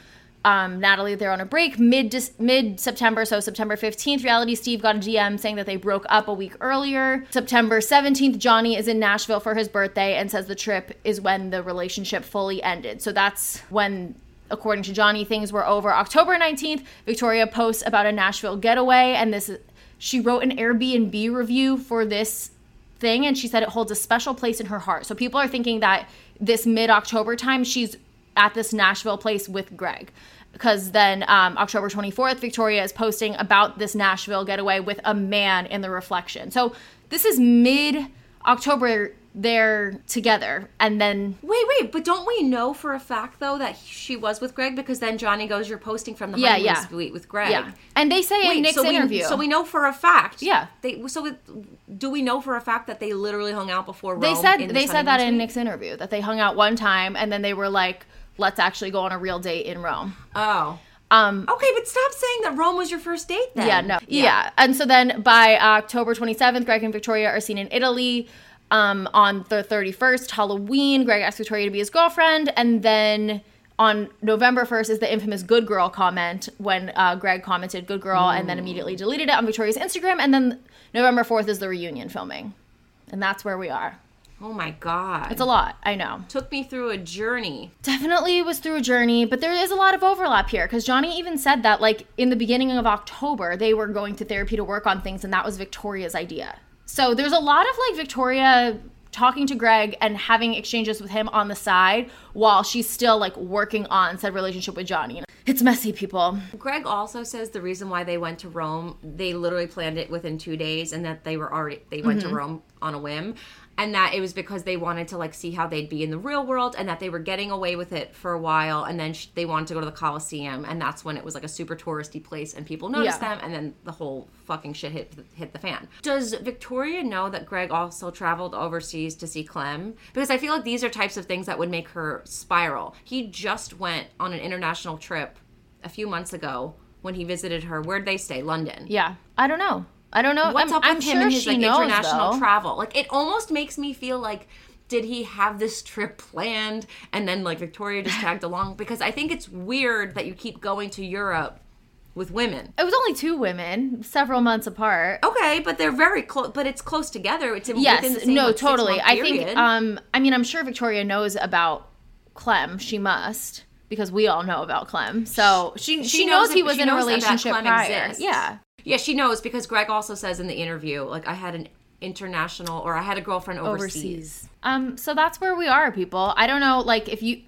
Natalie, they're on a break mid-September, so September 15th, Reality Steve got a DM saying that they broke up a week earlier. September 17th, Johnny is in Nashville for his birthday and says the trip is when the relationship fully ended. So that's when, according to Johnny, things were over. October 19th, Victoria posts about a Nashville getaway, and she wrote an Airbnb review for this thing, and she said it holds a special place in her heart. So people are thinking that this mid-October time, she's at this Nashville place with Greg. because then October 24th, Victoria is posting about this Nashville getaway with a man in the reflection. So this is mid-October they're together, and then... Wait, but don't we know for a fact, though, that she was with Greg? Because then Johnny goes, you're posting from the honeymoon suite with Greg. Yeah, and they say in Nick's interview. So we know for a fact. Yeah. Do we know for a fact that they literally hung out before Rome? They said that in Nick's interview, that they hung out one time, and then they were like, let's actually go on a real date in Rome. Oh. Okay, but stop saying that Rome was your first date then. Yeah, no. Yeah. And so then by October 27th, Greg and Victoria are seen in Italy. On the 31st, Halloween, Greg asked Victoria to be his girlfriend, and then on November 1st is the infamous good girl comment when Greg commented good girl and then immediately deleted it on Victoria's Instagram, and then November 4th is the reunion filming. And that's where we are. Oh my God. It's a lot, I know. Took me through a journey. Definitely was through a journey, but there is a lot of overlap here because Johnny even said that like in the beginning of October, they were going to therapy to work on things, and that was Victoria's idea. So there's a lot of like Victoria talking to Greg and having exchanges with him on the side while she's still like working on said relationship with Johnny. It's messy, people. Greg also says the reason why they went to Rome, they literally planned it within 2 days, and that they went to Rome on a whim, and that it was because they wanted to like see how they'd be in the real world, and that they were getting away with it for a while, and then they wanted to go to the Colosseum, and that's when it was like a super touristy place and people noticed them, and then the whole fucking shit hit the fan. Does Victoria know that Greg also traveled overseas to see Clem? Because I feel like these are types of things that would make her spiral. He just went on an international trip a few months ago when he visited her. Where'd they stay? London. Yeah. I don't know. What's up with him and his like international travel? Like it almost makes me feel like, did he have this trip planned and then like Victoria just tagged along? Because I think it's weird that you keep going to Europe with women. It was only 2 women, several months apart. Okay, but they're very close. But it's close together. It's within the same. No, like, totally. I think. I mean, I'm sure Victoria knows about Clem. She must. Because we all know about Clem. So she knows he was in a relationship prior. Yeah. Yeah, she knows because Greg also says in the interview, like, I had a girlfriend overseas. So that's where we are, people. I don't know, like, if you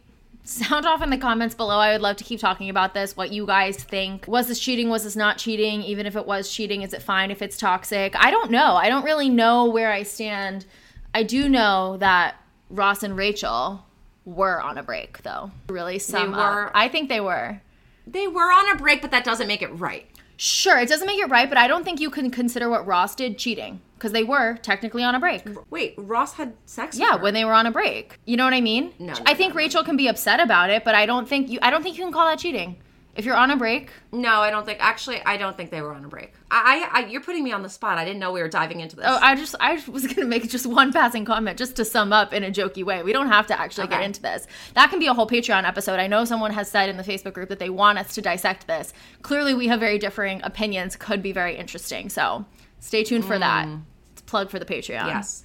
sound off in the comments below, I would love to keep talking about this, what you guys think. Was this cheating? Was this not cheating? Even if it was cheating, is it fine if it's toxic? I don't know. I don't really know where I stand. I do know that Ross and Rachel were on a break, though. Really sum up. I think they were. They were on a break, but that doesn't make it right. Sure, it doesn't make it right, but I don't think you can consider what Ross did cheating because they were technically on a break. Wait, Ross had sex with her? When they were on a break. You know what I mean? No, I think Rachel can be upset about it, but I don't think you can call that cheating. If you're on a break? No, I don't think they were on a break. You're putting me on the spot. I didn't know we were diving into this. Oh, I was going to make just one passing comment just to sum up in a jokey way. We don't have to actually get into this. That can be a whole Patreon episode. I know someone has said in the Facebook group that they want us to dissect this. Clearly, we have very differing opinions. Could be very interesting. So stay tuned for that. It's a plug for the Patreon. Yes.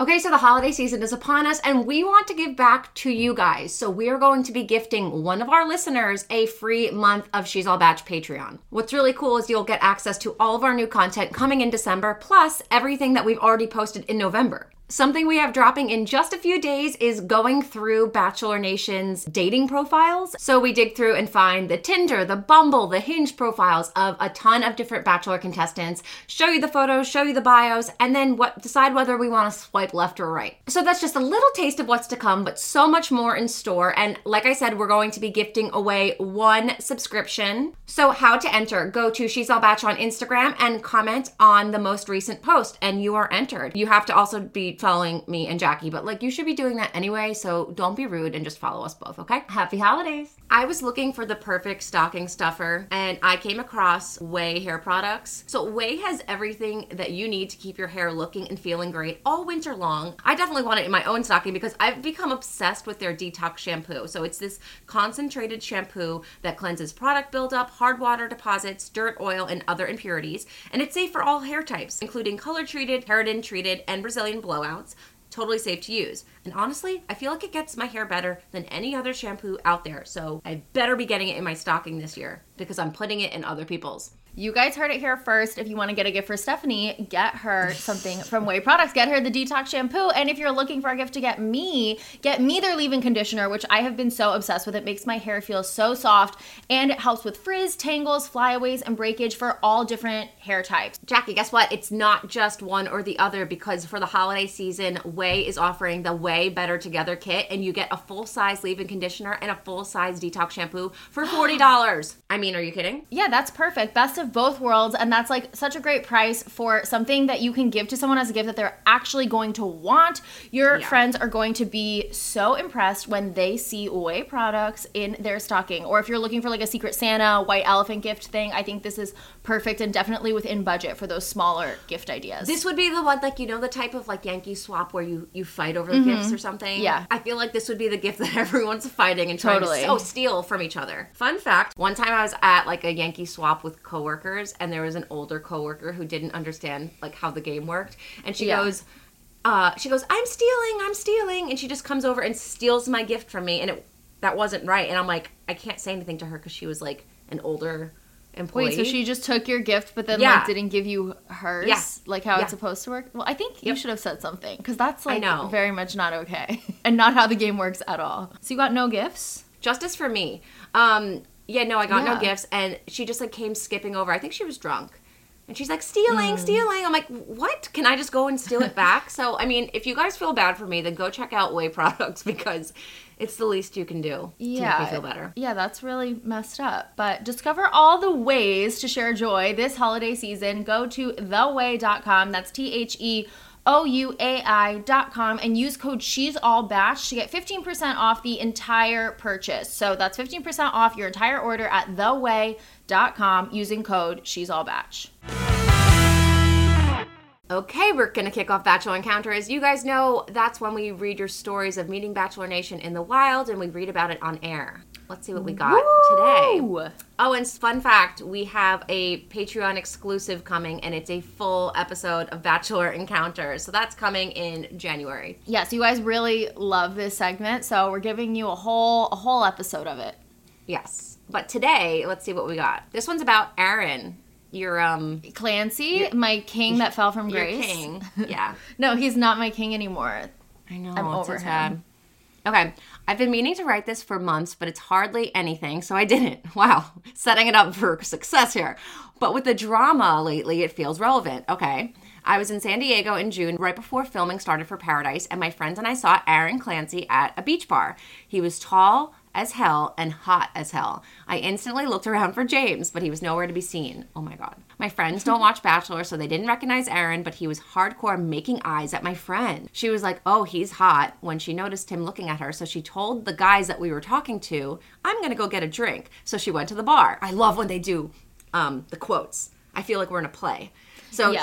Okay, so the holiday season is upon us, and we want to give back to you guys. So we are going to be gifting one of our listeners a free month of She's All Batch Patreon. What's really cool is you'll get access to all of our new content coming in December, plus everything that we've already posted in November. Something we have dropping in just a few days is going through Bachelor Nation's dating profiles. So we dig through and find the Tinder, the Bumble, the Hinge profiles of a ton of different Bachelor contestants, show you the photos, show you the bios, and then decide whether we want to swipe left or right. So that's just a little taste of what's to come, but so much more in store. And like I said, we're going to be gifting away one subscription. So how to enter? Go to She's All Batch on Instagram and comment on the most recent post, and you are entered. You have to also be following me and Jackie, but like you should be doing that anyway, so don't be rude and just follow us both, okay? Happy holidays. I was looking for the perfect stocking stuffer and I came across Way hair products. So Way has everything that you need to keep your hair looking and feeling great all winter long. I definitely want it in my own stocking because I've become obsessed with their detox shampoo. So it's this concentrated shampoo that cleanses product buildup, hard water deposits, dirt, oil, and other impurities. And it's safe for all hair types, including color treated, keratin treated, and Brazilian blowout. Totally safe to use. And honestly, I feel like it gets my hair better than any other shampoo out there. So I better be getting it in my stocking this year. because I'm putting it in other people's. You guys heard it here first. If you want to get a gift for Stephanie, get her something from Way Products. Get her the detox shampoo. And if you're looking for a gift to get me their leave-in conditioner, which I have been so obsessed with. It makes my hair feel so soft, and it helps with frizz, tangles, flyaways, and breakage for all different hair types. Jackie, guess what? It's not just one or the other, because for the holiday season, Way is offering the Way Better Together kit, and you get a full-size leave-in conditioner and a full-size detox shampoo for $40. I mean, are you kidding? Yeah, that's perfect. Best of both worlds, and that's like such a great price for something that you can give to someone as a gift that they're actually going to want. Your friends are going to be so impressed when they see Way products in their stocking. Or if you're looking for like a Secret Santa, white elephant gift thing, I think this is perfect and definitely within budget for those smaller gift ideas. This would be the one, like, you know, the type of like Yankee swap where you fight over the gifts or something. Yeah. I feel like this would be the gift that everyone's fighting and trying to steal from each other. Fun fact, one time I was at like a Yankee swap with coworkers, and there was an older coworker who didn't understand like how the game worked, and she goes, I'm stealing, and she just comes over and steals my gift from me, and that wasn't right, and I'm like, I can't say anything to her because she was like an older employee. Wait, so she just took your gift, but then like didn't give you hers, like how it's supposed to work? Well, I think you should have said something, because that's like very much not okay, and not how the game works at all. So you got no gifts? Justice for me. I got no gifts, and she just like came skipping over. I think she was drunk. And she's like, stealing. I'm like, what? Can I just go and steal it back? So, I mean, if you guys feel bad for me, then go check out Way products, because it's the least you can do to make me feel better. Yeah, that's really messed up. But discover all the ways to share joy this holiday season. Go to theway.com. That's TheOuai.com and use code She's All Batch to get 15% off the entire purchase. So that's 15% off your entire order at theway.com using code She's All Batch. Okay, we're going to kick off Bachelor Encounter. As you guys know, that's when we read your stories of meeting Bachelor Nation in the wild, and we read about it on air. Let's see what we got today. Oh, and fun fact, we have a Patreon exclusive coming, and it's a full episode of Bachelor Encounter. So that's coming in January. Yeah, so you guys really love this segment, so we're giving you a whole episode of it. Yes. But today, let's see what we got. This one's about Aaron. Your Clancy, my king that fell from grace. Your king. Yeah. No, he's not my king anymore. I know. I'm over him. Okay, I've been meaning to write this for months, but it's hardly anything, so I didn't. Wow, setting it up for success here. But with the drama lately, it feels relevant. Okay, I was in San Diego in June, right before filming started for Paradise, and my friends and I saw Aaron Clancy at a beach bar. He was tall as hell and hot as hell. I instantly looked around for James, but he was nowhere to be seen. Oh my God. My friends don't watch Bachelor, so they didn't recognize Aaron, but he was hardcore making eyes at my friend. She was like, oh, he's hot, when she noticed him looking at her, so she told the guys that we were talking to, I'm gonna go get a drink. So she went to the bar. I love when they do the quotes. I feel like we're in a play. So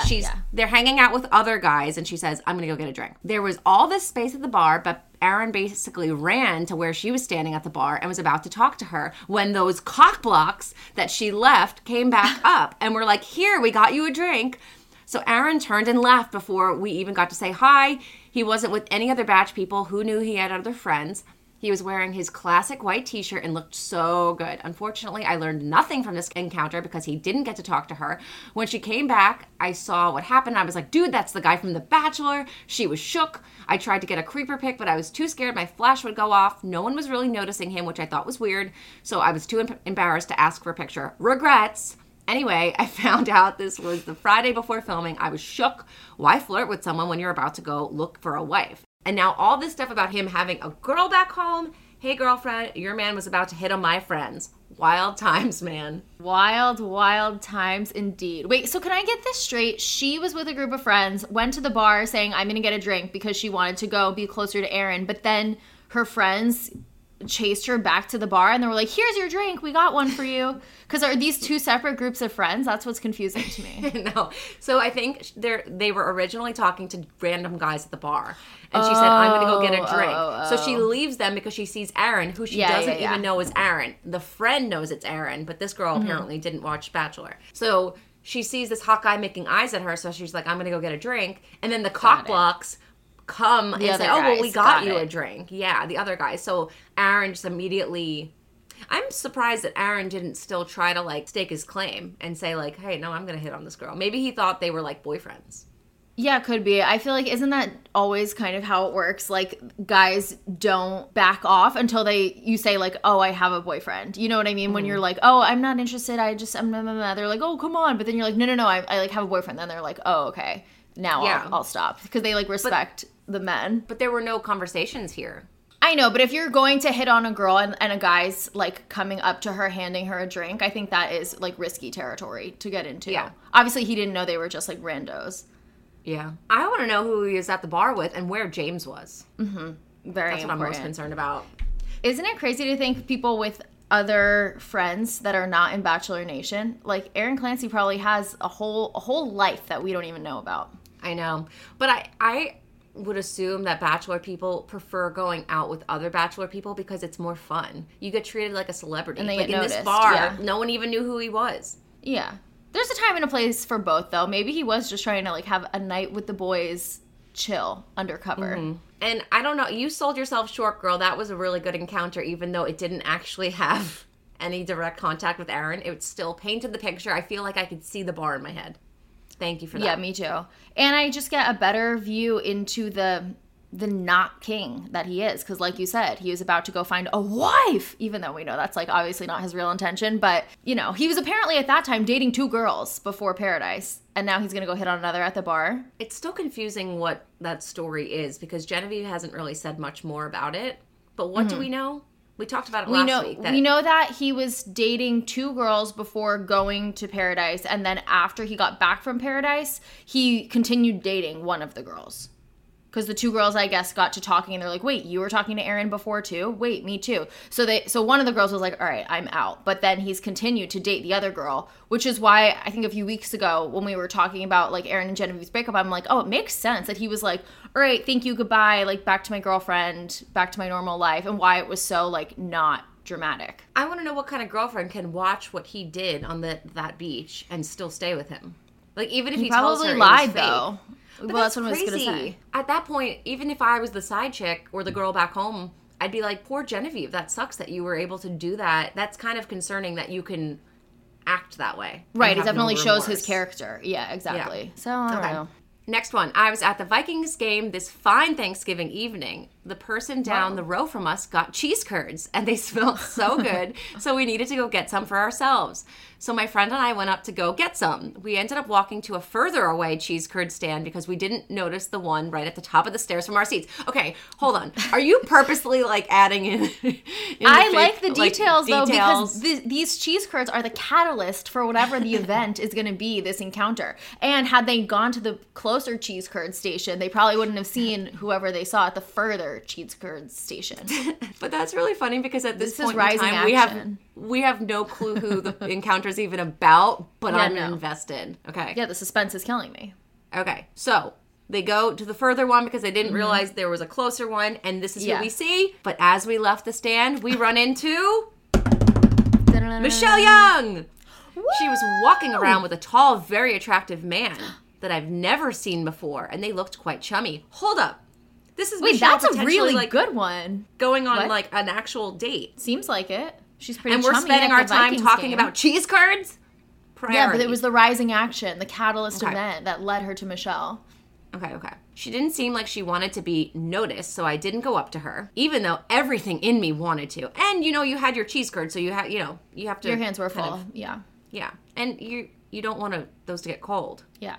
they're hanging out with other guys, and she says, I'm going to go get a drink. There was all this space at the bar, but Aaron basically ran to where she was standing at the bar and was about to talk to her when those cock blocks that she left came back up and were like, here, we got you a drink. So Aaron turned and left before we even got to say hi. He wasn't with any other batch people who knew he had other friends. He was wearing his classic white t-shirt and looked so good. Unfortunately, I learned nothing from this encounter because he didn't get to talk to her. When she came back, I saw what happened. I was like, dude, that's the guy from The Bachelor. She was shook. I tried to get a creeper pic, but I was too scared my flash would go off. No one was really noticing him, which I thought was weird. So I was too embarrassed to ask for a picture. Regrets. Anyway, I found out this was the Friday before filming. I was shook. Why flirt with someone when you're about to go look for a wife? And now all this stuff about him having a girl back home. Hey, girlfriend, your man was about to hit on my friends. Wild times, man. Wild, wild times indeed. Wait, so can I get this straight? She was with a group of friends, went to the bar saying, I'm going to get a drink because she wanted to go be closer to Aaron. But then her friends chased her back to the bar and they were like, here's your drink. We got one for you. Because are these two separate groups of friends? That's what's confusing to me. No. So I think they were originally talking to random guys at the bar. And she said, I'm going to go get a drink. So she leaves them because she sees Aaron, who she doesn't even know is Aaron. The friend knows it's Aaron, but this girl apparently didn't watch Bachelor. So she sees this hot guy making eyes at her, so she's like, I'm going to go get a drink. And then the cock blocks come and say, oh, well, we got you a drink. Yeah, the other guy. So Aaron just immediately... I'm surprised that Aaron didn't still try to, like, stake his claim and say, like, hey, no, I'm going to hit on this girl. Maybe he thought they were, like, boyfriends. Yeah, could be. I feel like, isn't that always kind of how it works? Like, guys don't back off until you say, like, oh, I have a boyfriend. You know what I mean? Mm. When you're like, oh, I'm not interested. I'm blah, blah, blah. They're like, oh, come on. But then you're like, no, I like, have a boyfriend. Then they're like, oh, okay. Now I'll stop. Because they, like, respect the men. But there were no conversations here. I know, but if you're going to hit on a girl and a guy's, like, coming up to her, handing her a drink, I think that is, like, risky territory to get into. Yeah. Obviously, he didn't know they were just, like, randos. Yeah. I want to know who he was at the bar with and where James was. Mm-hmm. Very important. That's what I'm most concerned about. Isn't it crazy to think people with other friends that are not in Bachelor Nation? Like, Aaron Clancy probably has a whole life that we don't even know about. I know. But I would assume that Bachelor people prefer going out with other Bachelor people because it's more fun. You get treated like a celebrity. And they get noticed. This bar, no one even knew who he was. Yeah. There's a time and a place for both, though. Maybe he was just trying to, like, have a night with the boys, chill, undercover. Mm-hmm. And I don't know. You sold yourself short, girl. That was a really good encounter, even though it didn't actually have any direct contact with Aaron. It still painted the picture. I feel like I could see the bar in my head. Thank you for that. Yeah, me too. And I just get a better view into the not king that he is. Because like you said, he was about to go find a wife, even though we know that's, like, obviously not his real intention. But, you know, he was apparently at that time dating two girls before Paradise. And now he's going to go hit on another at the bar. It's still confusing what that story is because Genevieve hasn't really said much more about it. But what do we know? We talked about it last week. We know that he was dating two girls before going to Paradise. And then after he got back from Paradise, he continued dating one of the girls. Because the two girls, I guess, got to talking, and they're like, wait, you were talking to Aaron before, too? Wait, me, too. So one of the girls was like, all right, I'm out. But then he's continued to date the other girl, which is why I think a few weeks ago when we were talking about, like, Aaron and Genevieve's breakup, I'm like, oh, it makes sense that he was like, all right, thank you, goodbye, like, back to my girlfriend, back to my normal life, and why it was so, like, not dramatic. I want to know what kind of girlfriend can watch what he did on that beach and still stay with him. Like, even if he tells her he lied, was fake, though. But well, that's what I was going to say. At that point, even if I was the side chick or the girl back home, I'd be like, poor Genevieve, that sucks that you were able to do that. That's kind of concerning that you can act that way. Right, it definitely shows his character. Yeah, exactly. Yeah. So, I don't know. Next one. I was at the Vikings game this fine Thanksgiving evening. The person down the row from us got cheese curds, and they smelled so good, so we needed to go get some for ourselves. So my friend and I went up to go get some. We ended up walking to a further away cheese curd stand because we didn't notice the one right at the top of the stairs from our seats. Okay, hold on. Are you purposely, like, adding in I like the details, though, because these cheese curds are the catalyst for whatever the event is going to be, this encounter. And had they gone to the closer cheese curd station, they probably wouldn't have seen whoever they saw at the further cheese curd station. But that's really funny because at this point in time, we have no clue who the encounter is even about, but I'm invested. Okay. Yeah, the suspense is killing me. Okay. So they go to the further one because they didn't realize there was a closer one, and this is who we see. But as we left the stand, we run into Michelle Young. Woo! She was walking around with a tall, very attractive man that I've never seen before, and they looked quite chummy. Hold up. This is Michelle, that's a really, like, good one. Going on like an actual date. Seems like it. She's pretty chummy. And we're spending our time talking about cheese curds? Priority. Yeah, but it was the rising action, the catalyst event that led her to Michelle. Okay. She didn't seem like she wanted to be noticed, so I didn't go up to her, even though everything in me wanted to. And, you know, you had your cheese curd, so you have to. Your hands were full. Yeah. Yeah. And you don't want those to get cold. Yeah.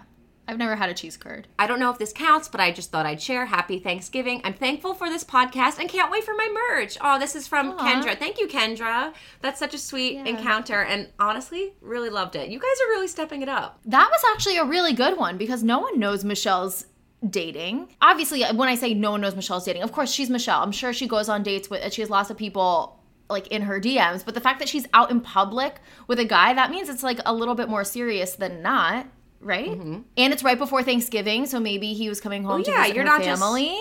I've never had a cheese curd. I don't know if this counts, but I just thought I'd share. Happy Thanksgiving. I'm thankful for this podcast and can't wait for my merch. Oh, this is from Kendra. Thank you, Kendra. That's such a sweet encounter, and honestly, really loved it. You guys are really stepping it up. That was actually a really good one because no one knows Michelle's dating. Obviously, when I say no one knows Michelle's dating, of course she's Michelle. I'm sure she goes on dates with, she has lots of people, like, in her DMs, but the fact that she's out in public with a guy, that means it's, like, a little bit more serious than not. Right? Mm-hmm. And it's right before Thanksgiving, so maybe he was coming home to visit her family.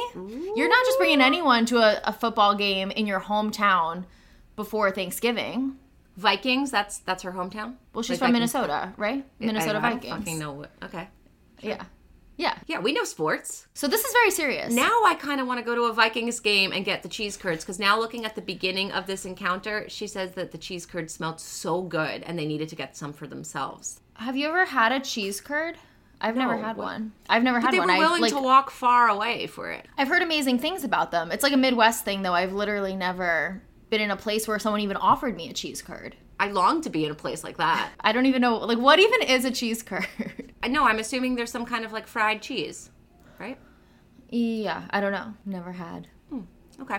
You're not just bringing anyone to a football game in your hometown before Thanksgiving. Vikings, that's her hometown? Well, she's from Minnesota, right? Minnesota Vikings. I don't fucking know. Okay. Sure. Yeah. Yeah. Yeah, we know sports. So this is very serious. Now I kind of want to go to a Vikings game and get the cheese curds, because now looking at the beginning of this encounter, she says that the cheese curd smelled so good and they needed to get some for themselves. Have you ever had a cheese curd? I've never had one. But they were willing to walk far away for it. I've heard amazing things about them. It's like a Midwest thing, though. I've literally never been in a place where someone even offered me a cheese curd. I long to be in a place like that. I don't even know. Like, what even is a cheese curd? No, I'm assuming there's some kind of, like, fried cheese, right? Yeah, I don't know. Never had. Okay.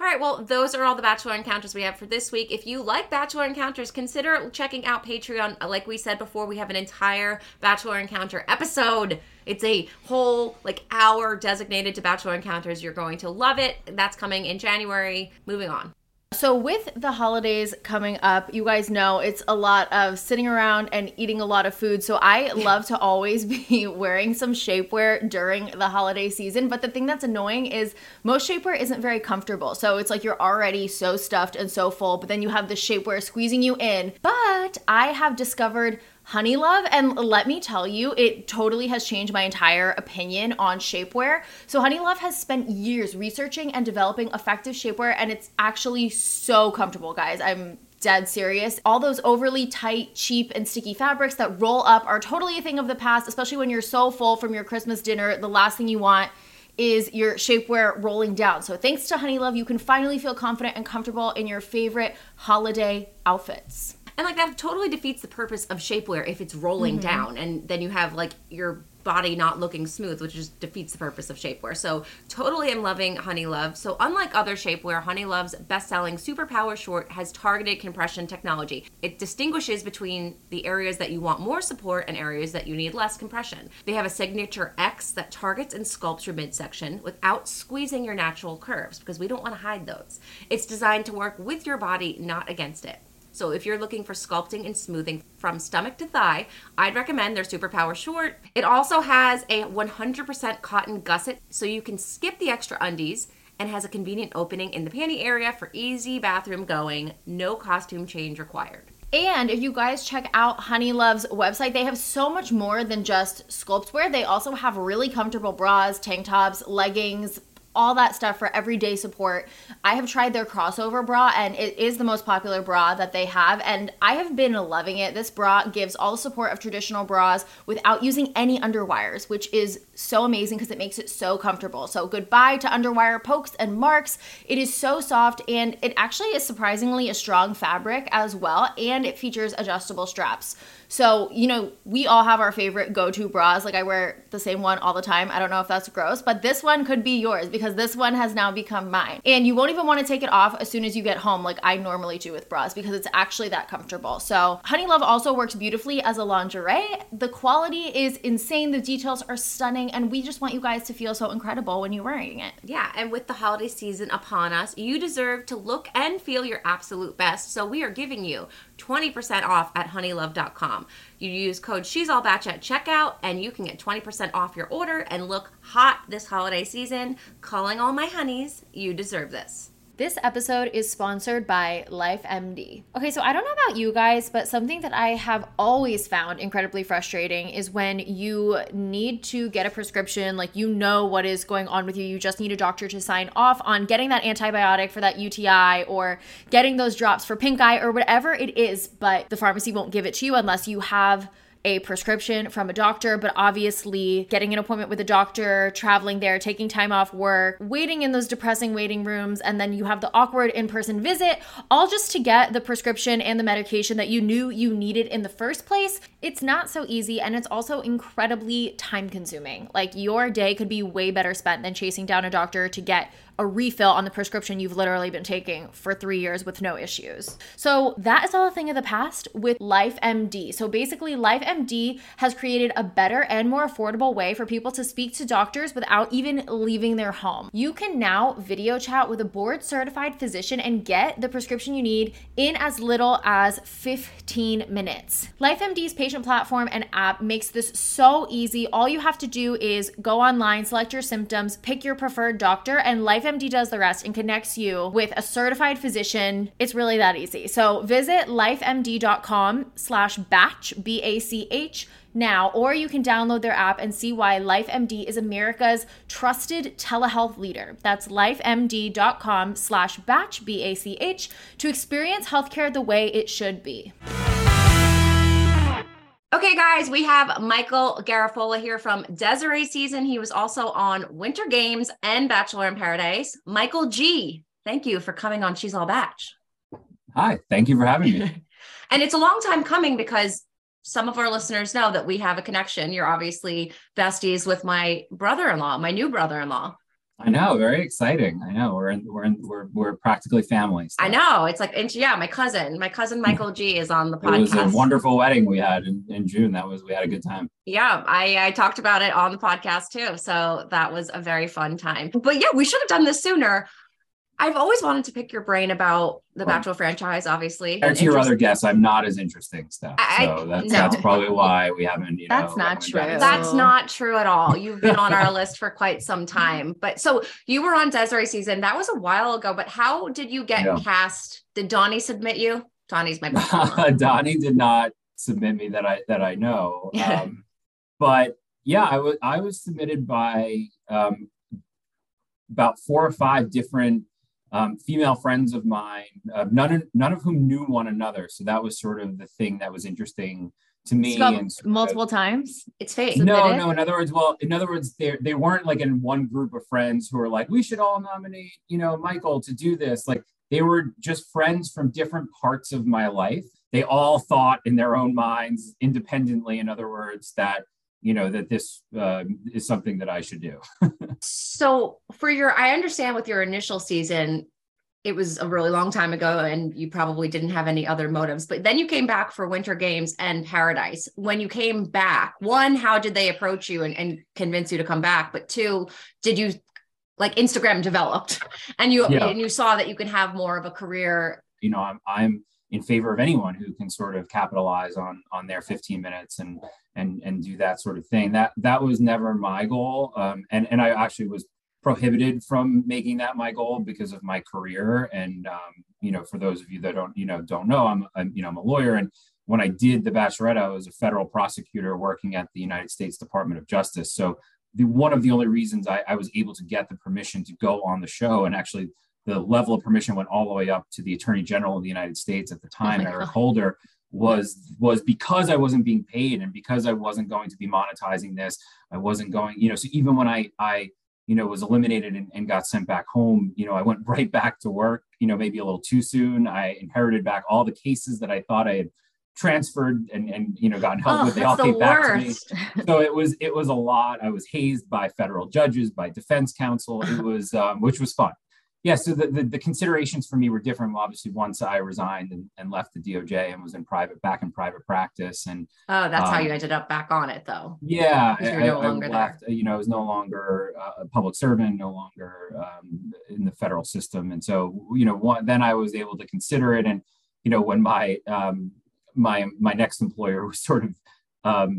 All right, well, those are all the Bachelor Encounters we have for this week. If you like Bachelor Encounters, consider checking out Patreon. Like we said before, we have an entire Bachelor Encounter episode. It's a whole, like, hour designated to Bachelor Encounters. You're going to love it. That's coming in January. Moving on. So with the holidays coming up, you guys know it's a lot of sitting around and eating a lot of food. So I love to always be wearing some shapewear during the holiday season. But the thing that's annoying is most shapewear isn't very comfortable. So it's like you're already so stuffed and so full, but then you have the shapewear squeezing you in. But I have discovered Honeylove, and let me tell you, it totally has changed my entire opinion on shapewear. So Honeylove has spent years researching and developing effective shapewear, and it's actually so comfortable, guys. I'm dead serious. All those overly tight, cheap, and sticky fabrics that roll up are totally a thing of the past, especially when you're so full from your Christmas dinner. The last thing you want is your shapewear rolling down. So thanks to Honeylove, you can finally feel confident and comfortable in your favorite holiday outfits. And, like, that totally defeats the purpose of shapewear if it's rolling down. And then you have, like, your body not looking smooth, which just defeats the purpose of shapewear. So totally am loving Honeylove. So unlike other shapewear, Honeylove's best-selling Superpower Short has targeted compression technology. It distinguishes between the areas that you want more support and areas that you need less compression. They have a signature X that targets and sculpts your midsection without squeezing your natural curves, because we don't want to hide those. It's designed to work with your body, not against it. So if you're looking for sculpting and smoothing from stomach to thigh, I'd recommend their Superpower Short. It also has a 100% cotton gusset, so you can skip the extra undies, and has a convenient opening in the panty area for easy bathroom going. No costume change required. And if you guys check out Honeylove's website, they have so much more than just sculptwear. They also have really comfortable bras, tank tops, leggings, all that stuff for everyday support. I have tried their crossover bra, and it is the most popular bra that they have, and I have been loving it. This bra gives all the support of traditional bras without using any underwires, which is so amazing because it makes it so comfortable. So goodbye to underwire pokes and marks. It is so soft, and it actually is surprisingly a strong fabric as well, and it features adjustable straps. So, you know, we all have our favorite go-to bras. Like, I wear the same one all the time. I don't know if that's gross, but this one could be yours because this one has now become mine. And you won't even want to take it off as soon as you get home, like I normally do with bras, because it's actually that comfortable. So Honeylove also works beautifully as a lingerie. The quality is insane. The details are stunning. And we just want you guys to feel so incredible when you're wearing it. Yeah, and with the holiday season upon us, you deserve to look and feel your absolute best. So we are giving you 20% off at honeylove.com. You use code She'sAllBatch at checkout, and you can get 20% off your order and look hot this holiday season. Calling all my honeys, you deserve this. This episode is sponsored by LifeMD. Okay, so I don't know about you guys, but something that I have always found incredibly frustrating is when you need to get a prescription, like you know what is going on with you, you just need a doctor to sign off on getting that antibiotic for that UTI or getting those drops for pink eye or whatever it is, but the pharmacy won't give it to you unless you have a prescription from a doctor. But obviously getting an appointment with a doctor, traveling there, taking time off work, waiting in those depressing waiting rooms, and then you have the awkward in-person visit, all just to get the prescription and the medication that you knew you needed in the first place. It's not so easy, and it's also incredibly time-consuming. Like, your day could be way better spent than chasing down a doctor to get a refill on the prescription you've literally been taking for 3 years with no issues. So that is all a thing of the past with LifeMD. So basically, LifeMD has created a better and more affordable way for people to speak to doctors without even leaving their home. You can now video chat with a board-certified physician and get the prescription you need in as little as 15 minutes. LifeMD's patient platform and app makes this so easy. All you have to do is go online, select your symptoms, pick your preferred doctor, and LifeMD LifeMD does the rest and connects you with a certified physician. It's really that easy. So visit lifemd.com/batch, B-A-C-H, now, or you can download their app and see why LifeMD is America's trusted telehealth leader. That's lifemd.com/batch, B-A-C-H, to experience healthcare the way it should be. Okay, guys, we have Michael Garofalo here from Desiree season. He was also on Winter Games and Bachelor in Paradise. Michael G, thank you for coming on She's All Batch. Hi, thank you for having me. And it's a long time coming because some of our listeners know that we have a connection. You're obviously besties with my brother-in-law, my new brother-in-law. I know, very exciting. I know we're practically family. So. I know, it's like, and yeah, my cousin Michael G is on the podcast. It was a wonderful wedding we had in June. We had a good time. Yeah, I talked about it on the podcast too, so that was a very fun time. But yeah, we should have done this sooner. I've always wanted to pick your brain about the Bachelor franchise, obviously. Compared to your other guests, I'm not as interesting stuff. That's probably why we haven't, That's not true. That's not true at all. You've been on our list for quite some time. But so you were on Desiree season. That was a while ago, but how did you get cast? Did Donnie submit you? Donnie's my brother. Donnie did not submit me that I know. But yeah, I was submitted by about 4 or 5 different female friends of mine, none of whom knew one another. So that was sort of the thing that was interesting to me. And multiple times? It's fake. No. In other words, they weren't like in one group of friends who are like, we should all nominate, Michael to do this. Like they were just friends from different parts of my life. They all thought in their own minds independently, in other words, that that this is something that I should do. So I understand with your initial season, it was a really long time ago and you probably didn't have any other motives, but then you came back for Winter Games and Paradise. When you came back, 1, how did they approach you and convince you to come back? But 2, did you like Instagram developed and you saw that you could have more of a career? I'm in favor of anyone who can sort of capitalize on their 15 minutes and do that sort of thing. That was never my goal. And I actually was prohibited from making that my goal because of my career. And, for those of you that don't know, I'm a lawyer. And when I did The Bachelorette, I was a federal prosecutor working at the United States Department of Justice. So one of the only reasons I was able to get the permission to go on the show, and actually the level of permission went all the way up to the Attorney General of the United States at the time, Eric Holder, was because I wasn't being paid and because I wasn't going to be monetizing this, I wasn't going, so even when I was eliminated and got sent back home, I went right back to work, maybe a little too soon. I inherited back all the cases that I thought I had transferred and gotten help with. They all came back to me. So it was a lot. I was hazed by federal judges, by defense counsel. It was, which was fun. Yeah, so the considerations for me were different. Well, obviously, once I resigned and left the DOJ and was back in private practice, and that's how you ended up back on it, though. Yeah, I was no longer a public servant, no longer in the federal system, and so then I was able to consider it. And when my my next employer was sort of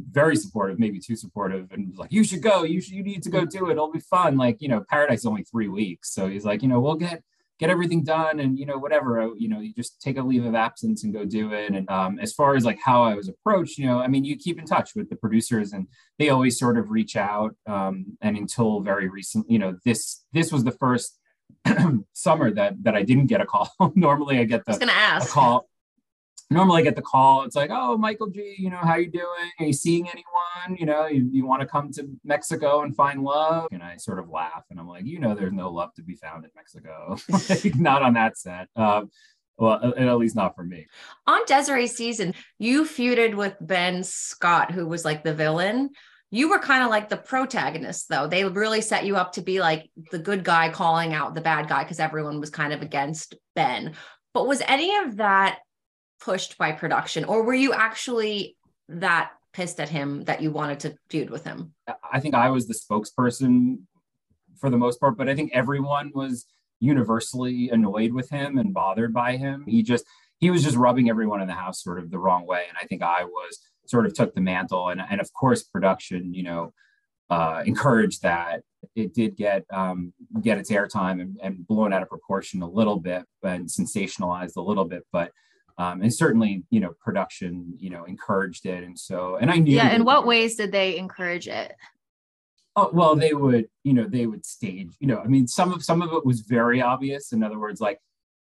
very supportive, maybe too supportive, and was like, you should go, you need to go do it. It'll be fun. Like, Paradise is only 3 weeks. So he's like, we'll get everything done. And, whatever, you just take a leave of absence and go do it. And, as far as like how I was approached, you keep in touch with the producers and they always sort of reach out. And until very recently, this was the first summer that I didn't get a call. Normally Normally I get the call. It's like, oh, Michael G, how you doing? Are you seeing anyone? You want to come to Mexico and find love? And I sort of laugh and I'm like, there's no love to be found in Mexico. Like, not on that set. Well, at least not for me. On Desiree season, you feuded with Ben Scott, who was like the villain. You were kind of like the protagonist, though. They really set you up to be like the good guy calling out the bad guy because everyone was kind of against Ben. But was any of that pushed by production, or were you actually that pissed at him that you wanted to feud with him? I think I was the spokesperson for the most part, but I think everyone was universally annoyed with him and bothered by him. He was just rubbing everyone in the house sort of the wrong way. And I think I was sort of took the mantle and of course production, encouraged that. it did get its airtime and blown out of proportion a little bit and sensationalized a little bit, but and certainly, you know, production, you know, encouraged it. And so, and I knew. Yeah. In what ways did they encourage it? Oh, well, they would, you know, they would stage, you know, I mean, some of it was very obvious. In other words, like,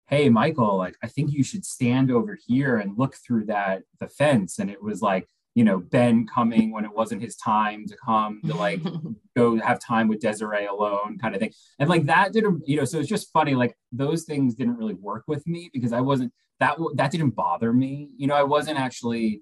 hey, Michael, like, I think you should stand over here and look through the fence. And it was like, you know, Ben coming when it wasn't his time to come to like go have time with Desiree alone kind of thing. And like that didn't, you know, so it's just funny. Like those things didn't really work with me because I wasn't, that didn't bother me. You know, I wasn't actually,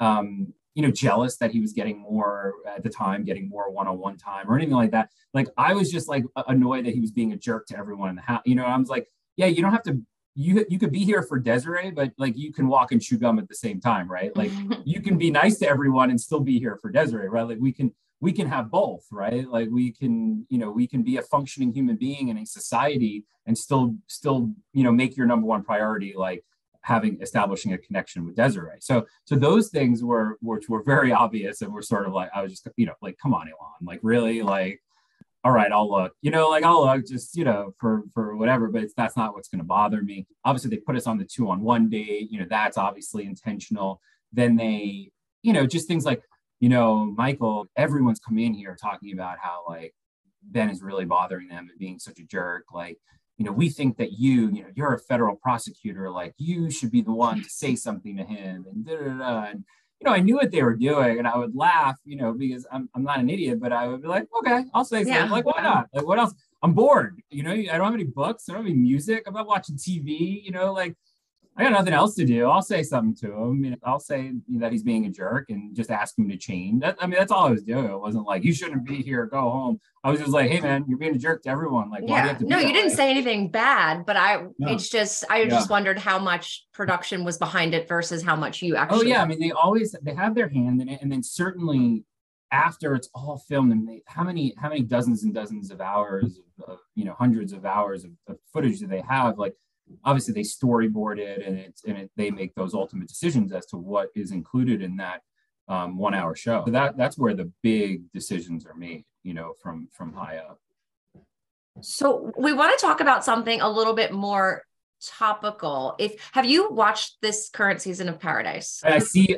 you know, jealous that he was getting more at the time, getting more one-on-one time or anything like that. Like I was just like annoyed that he was being a jerk to everyone in the house. You know, I was like, yeah, you don't have to, you could be here for Desiree, but like you can walk and chew gum at the same time, right? Like you can be nice to everyone and still be here for Desiree, right? Like we can have both, right? Like we can, you know, we can be a functioning human being in a society and still, you know, make your number one priority, like establishing a connection with Desiree. So those things were very obvious and were sort of like, I was just, you know, like, come on, Elon, like really, like, all right, I'll look, you know, like I'll look just, you know, for whatever, but that's not what's going to bother me. Obviously they put us on the 2-on-1 date, you know, that's obviously intentional. Then they, you know, just things like, you know, Michael, everyone's come in here talking about how like Ben is really bothering them and being such a jerk. Like, you know, we think that you know, you're a federal prosecutor, like you should be the one to say something to him and da da da. And, you know, I knew what they were doing and I would laugh, you know, because I'm not an idiot, but I would be like, okay, I'll say something. Yeah. Like, why not? Like, what else? I'm bored. You know, I don't have any books. I don't have any music. I'm not watching TV. You know, like, I got nothing else to do. I'll say something to him. You know, I'll say that he's being a jerk and just ask him to change. That's all I was doing. It wasn't like, you shouldn't be here, go home. I was just like, hey, man, you're being a jerk to everyone. Like, why do you have to be that way? You didn't say anything bad, but I just wondered how much production was behind it versus how much you actually. Oh, yeah. I mean, they have their hand in it. And then certainly after it's all filmed, and how many dozens and dozens of hours, of you know, hundreds of hours of footage do they have? Like, obviously they storyboard it and they make those ultimate decisions as to what is included in that 1 hour show. So that's where the big decisions are made, you know, from high up. So we want to talk about something a little bit more topical. Have you watched this current season of Paradise? I see,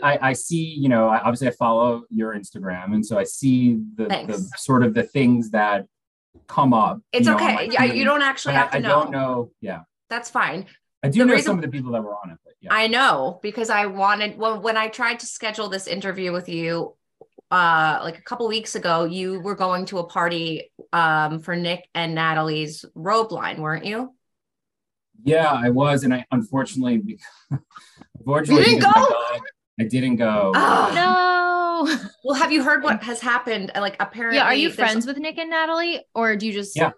you know, obviously I follow your Instagram. And so I see the sort of the things that come up. It's okay. Yeah, you don't actually have to know. I don't know. Yeah. That's fine. I do know some of the people that were on it. But yeah. I know because I wanted, when I tried to schedule this interview with you, like a couple weeks ago, you were going to a party for Nick and Natalie's robe line, weren't you? Yeah, I was. And I unfortunately you didn't go? I didn't go. Oh, no. Well, have you heard what has happened? Like apparently. Yeah, are you friends with Nick and Natalie or do you just? Yeah.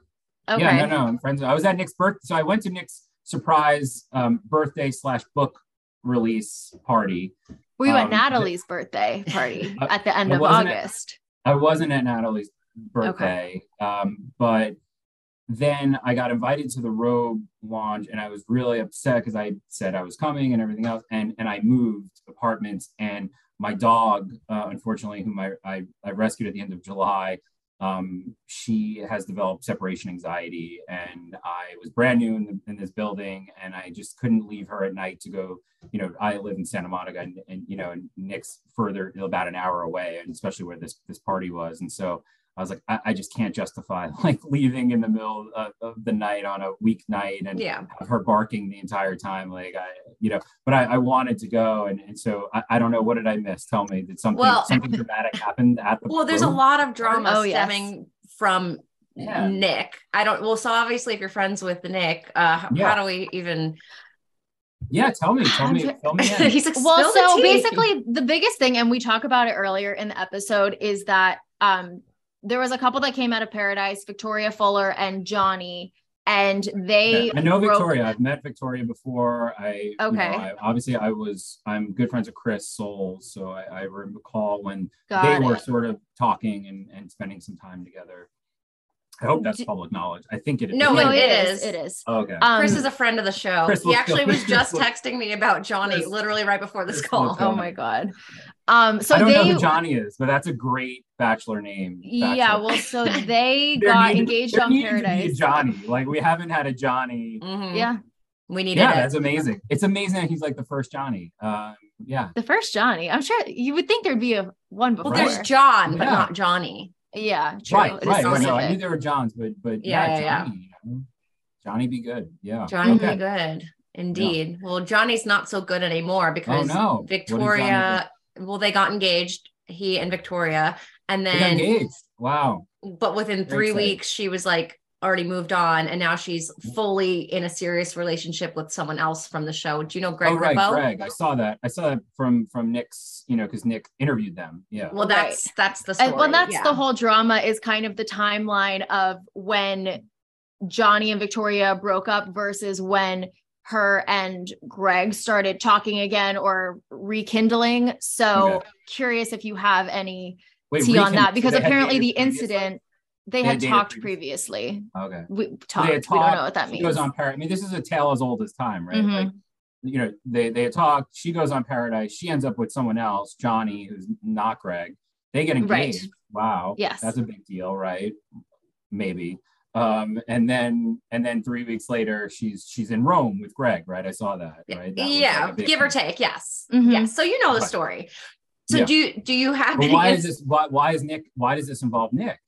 Okay. Yeah, no, I'm friends. I was at Nick's birthday. So I went to Nick's surprise birthday / book release party. Were you at Natalie's birthday party at the end of August? I wasn't at Natalie's birthday, okay. But then I got invited to the robe launch and I was really upset because I said I was coming and everything else. And I moved apartments and my dog, unfortunately, whom I rescued at the end of July, she has developed separation anxiety and I was brand new in this building and I just couldn't leave her at night to go, you know, I live in Santa Monica and you know, and Nick's further about an hour away and especially where this party was. And so I was like, I just can't justify like leaving in the middle of the night on a weeknight and have her barking the entire time. Like I wanted to go. And so I don't know, what did I miss? Tell me, did something dramatic happen at the there's a lot of drama stemming from Nick. So obviously if you're friends with Nick, how do we even tell me. He's like, well, so the basically the biggest thing, and we talk about it earlier in the episode, is that there was a couple that came out of Paradise, Victoria Fuller and Johnny, and they. Yeah, I know Victoria. I've met Victoria before. I'm good friends with Chris Soules, so I recall when they were sort of talking and spending some time together. I hope that's public knowledge. I think it is. No, it is. Oh, okay. Chris is a friend of the show. He actually was just texting me about Johnny literally right before this call. Oh my God. So I don't know who Johnny is, but that's a great Bachelor name. Bachelor. Yeah. Well, so they got engaged on Paradise. Johnny, like we haven't had a Johnny. Mm-hmm. Yeah. We needed it. That's amazing. It's amazing that he's like the first Johnny. Yeah. The first Johnny. I'm sure you would think there'd be a one before. Well, there's John, but not Johnny. Yeah, true. Right. No, I knew there were Johns, but Johnny. Yeah. Johnny be good. Yeah. Johnny be good. Indeed. Yeah. Well, Johnny's not so good anymore because Victoria, they got engaged, he and Victoria, and then engaged. Wow. But within 3 weeks, she was like already moved on, and now she's fully in a serious relationship with someone else from the show. Do you know Greg? Oh, right, Greg. I saw that from Nick's, because Nick interviewed them. Yeah. Well, that's the story. Well, that's the whole drama is kind of the timeline of when Johnny and Victoria broke up versus when her and Greg started talking again or rekindling. So curious if you have any tea on that, because apparently the incident... They had talked previously. Okay. We don't know what that means. She goes on Paradise. I mean, this is a tale as old as time, right? Mm-hmm. Like, they had talked. She goes on Paradise. She ends up with someone else, Johnny, who's not Greg. They get engaged. Right. Wow. Yes. That's a big deal, right? Maybe. And then 3 weeks later, she's in Rome with Greg, right? I saw that, right? That give or take. Yes. Mm-hmm. Yes. So you know the story. So do you have? Well, why does this involve Nick?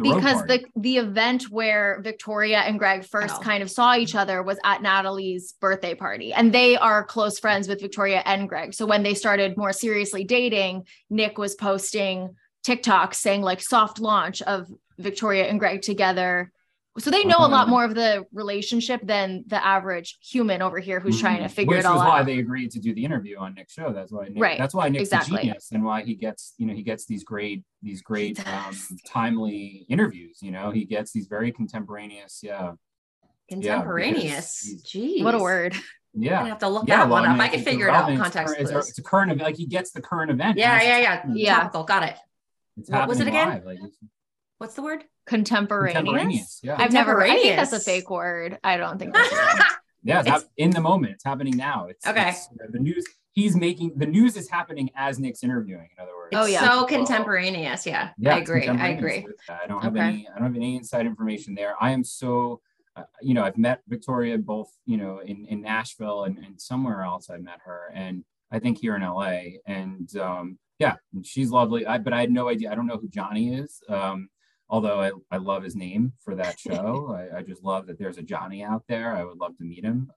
Because the event where Victoria and Greg first kind of saw each other was at Natalie's birthday party, and they are close friends with Victoria and Greg. So when they started more seriously dating, Nick was posting TikToks saying like soft launch of Victoria and Greg together. So they know a lot more of the relationship than the average human over here who's trying to figure it all out. Which is why they agreed to do the interview on Nick's show. That's why Nick, Nick's a genius, and why he gets, he gets these great timely interviews. He gets these very contemporaneous. Yeah. Contemporaneous. Geez. What a word. Yeah. I have to look that one up. I can figure it out. Context clues. It's a current event. Like he gets the current event. Yeah. Topical. Got it. What was it again? What's the word? Contemporaneous. Yeah. I think that's a fake word. I don't think that's right. Yeah, it's in the moment. It's happening now. It's okay. It's, the news is happening as Nick's interviewing, in other words. Oh yeah. So contemporaneous. Yeah. I agree. I don't have any inside information there. I am so I've met Victoria both, in Nashville and somewhere else I've met her, and I think here in LA. And she's lovely. But I had no idea. I don't know who Johnny is. Although I love his name for that show. I just love that there's a Johnny out there. I would love to meet him.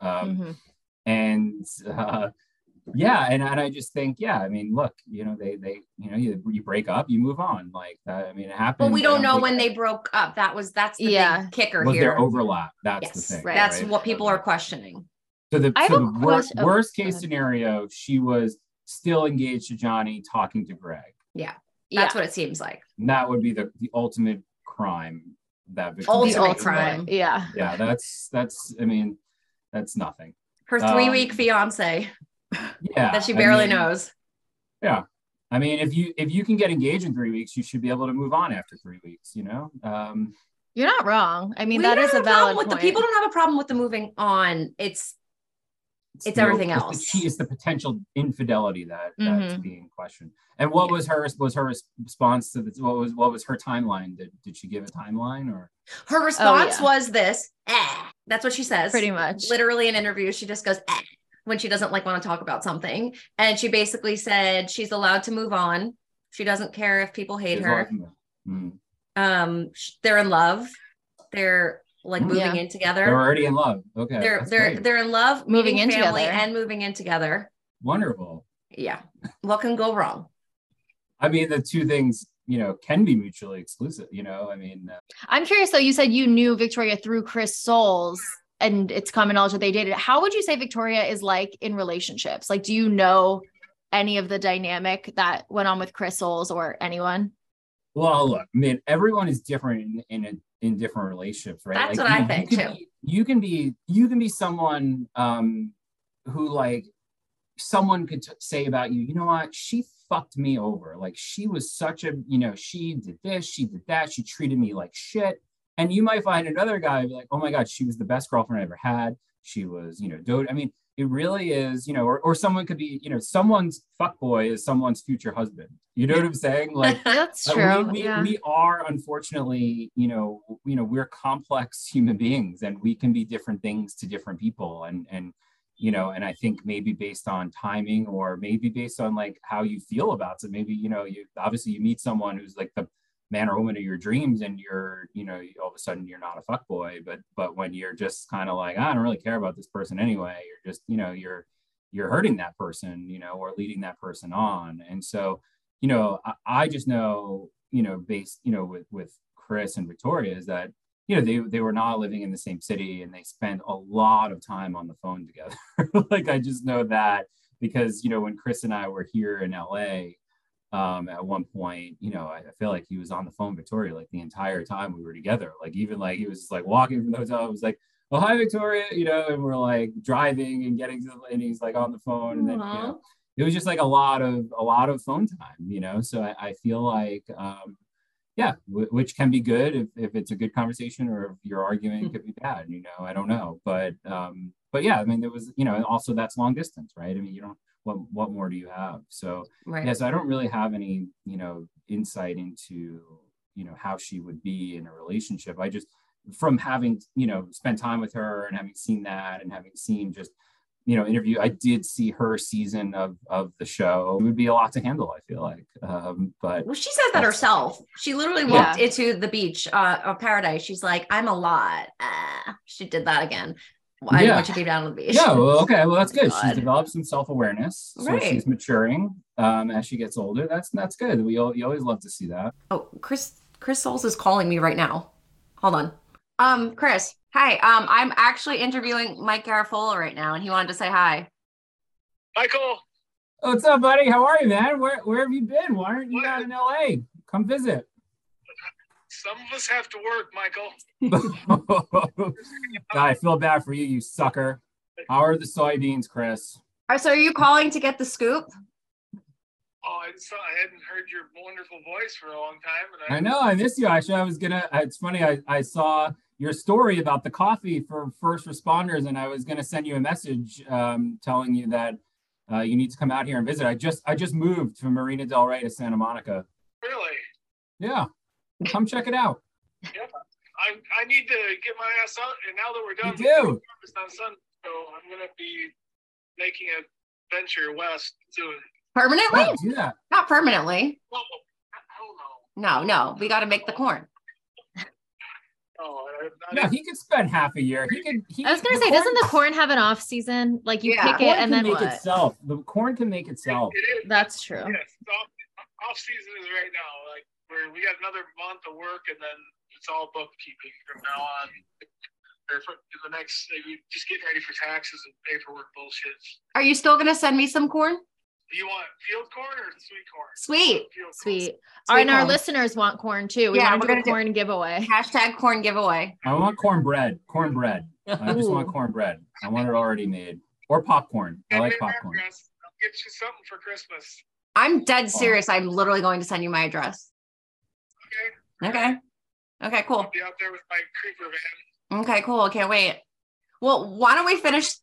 And I just think, I mean, look, they you break up, you move on. Like, I mean, it happens. Well, we don't know when they broke up. That's the big kicker here. Was there overlap? That's the thing. Right. That's what people are questioning. So the worst case scenario, she was still engaged to Johnny, talking to Greg. Yeah. That's what it seems like. And that would be the ultimate crime. Yeah. Yeah. That's nothing. Her 3-week fiance. Yeah. That she barely knows. Yeah. I mean, if you can get engaged in 3 weeks, you should be able to move on after 3 weeks, You're not wrong. I mean, that is a valid point. People don't have a problem with the moving on. It's everything else. It's the potential infidelity that's being questioned. And what was her response to this? What was her timeline? Did she give a timeline or? Her response was this. That's what she says. Pretty much. Literally in interviews, she just goes when she doesn't want to talk about something. And she basically said she's allowed to move on. She doesn't care if people hate her. They're in love. They're moving in together. They're already in love. Okay. They're in love, moving in family together. And moving in together. Wonderful. Yeah. What can go wrong? I mean, the two things, can be mutually exclusive, I'm curious though, you said you knew Victoria through Chris Soules and it's common knowledge that they dated. How would you say Victoria is like in relationships? Like, do you know any of the dynamic that went on with Chris Soules or anyone? Well, look, I mean, everyone is different in different relationships, right? That's what I think too. You can be someone who someone could say about you, you know what? She fucked me over. Like she was such a, she did this, she did that. She treated me like shit. And you might find another guy like, oh my God, she was the best girlfriend I ever had. She was, you know, I mean, it really is, you know, or someone could be, you know, someone's fuckboy is someone's future husband. You know what I'm saying? Like, that's true. We are, unfortunately, you know, we're complex human beings and we can be different things to different people. And, you know, and I think maybe based on timing or maybe based on like how you feel about it, maybe, you know, you obviously you meet someone who's like the man or woman of your dreams and you're, you know, all of a sudden you're not a fuckboy, but when you're just kind of like, I don't really care about this person anyway, you're just, you know, you're hurting that person, you know, or leading that person on. And so, you know, I just know, you know, based, you know, with Chris and Victoria is that, you know, they were not living in the same city and they spent a lot of time on the phone together. Like, I just know that because, you know, when Chris and I were here in LA, at one point, you know, I feel like he was on the phone, Victoria, like the entire time we were together, like even like he was like walking from the hotel. It was like, oh, hi, Victoria, you know, and we're like driving and getting to the, and he's like on the phone. And then, you know, it was just like a lot of phone time, you know? So I feel like, yeah, which can be good if it's a good conversation, or if you're arguing, it could be bad, you know, I don't know. But yeah, I mean, there was, you know, also that's long distance, right? I mean, you don't, what more do you have? So right. Yeah, so I don't really have any, you know, insight into, you know, how she would be in a relationship. I just, from having, you know, spent time with her and having seen that and having seen just, you know, interview, I did see her season of the show. It would be a lot to handle, I feel like. But well, she said that herself. She literally walked into the beach of Paradise. She's like, I'm a lot. She did that again. Well, I don't want you to keep down on the beach. Yeah, well, okay. Well, that's good. God. She's developed some self-awareness. So right. She's maturing as she gets older. That's good. You always love to see that. Oh, Chris Soules is calling me right now. Hold on. Chris, hi. I'm actually interviewing Mike Garofalo right now, and he wanted to say hi. Michael. Oh, what's up, buddy? How are you, man? Where have you been? Why aren't you out in LA? Come visit. Some of us have to work, Michael. God, I feel bad for you, you sucker. How are the soybeans, Chris? So are you calling to get the scoop? Oh, I hadn't heard your wonderful voice for a long time. And I know, I miss you. Actually, it's funny, I saw your story about the coffee for first responders, and I was going to send you a message telling you that you need to come out here and visit. I just moved from Marina Del Rey to Santa Monica. Really? Yeah. Come check it out. Yeah, I need to get my ass out, and now that we're done, on Sunday, so I'm going to be making a venture west soon. Permanently? Oh, yeah. Not permanently. Well, I don't know. No, we got to make the corn. No, he could spend half a year. I was going to say, doesn't the corn have an off season? Like you pick it and then what? The corn can make itself. It is. That's true. Yes, off season is right now. Like, we got another month of work, and then it's all bookkeeping from now on. Just get ready for taxes and paperwork bullshit. Are you still gonna send me some corn? Do you want field corn or sweet corn? Sweet. All right, and our listeners want corn too. We're gonna do a corn giveaway. Hashtag corn giveaway. I want cornbread. I just want cornbread. I want it already made, or popcorn. I like popcorn. I'll get you something for Christmas. I'm dead serious. I'm literally going to send you my address. Okay, cool. I'll be out there with my creeper van. Okay, cool. I can't wait. Well, why don't we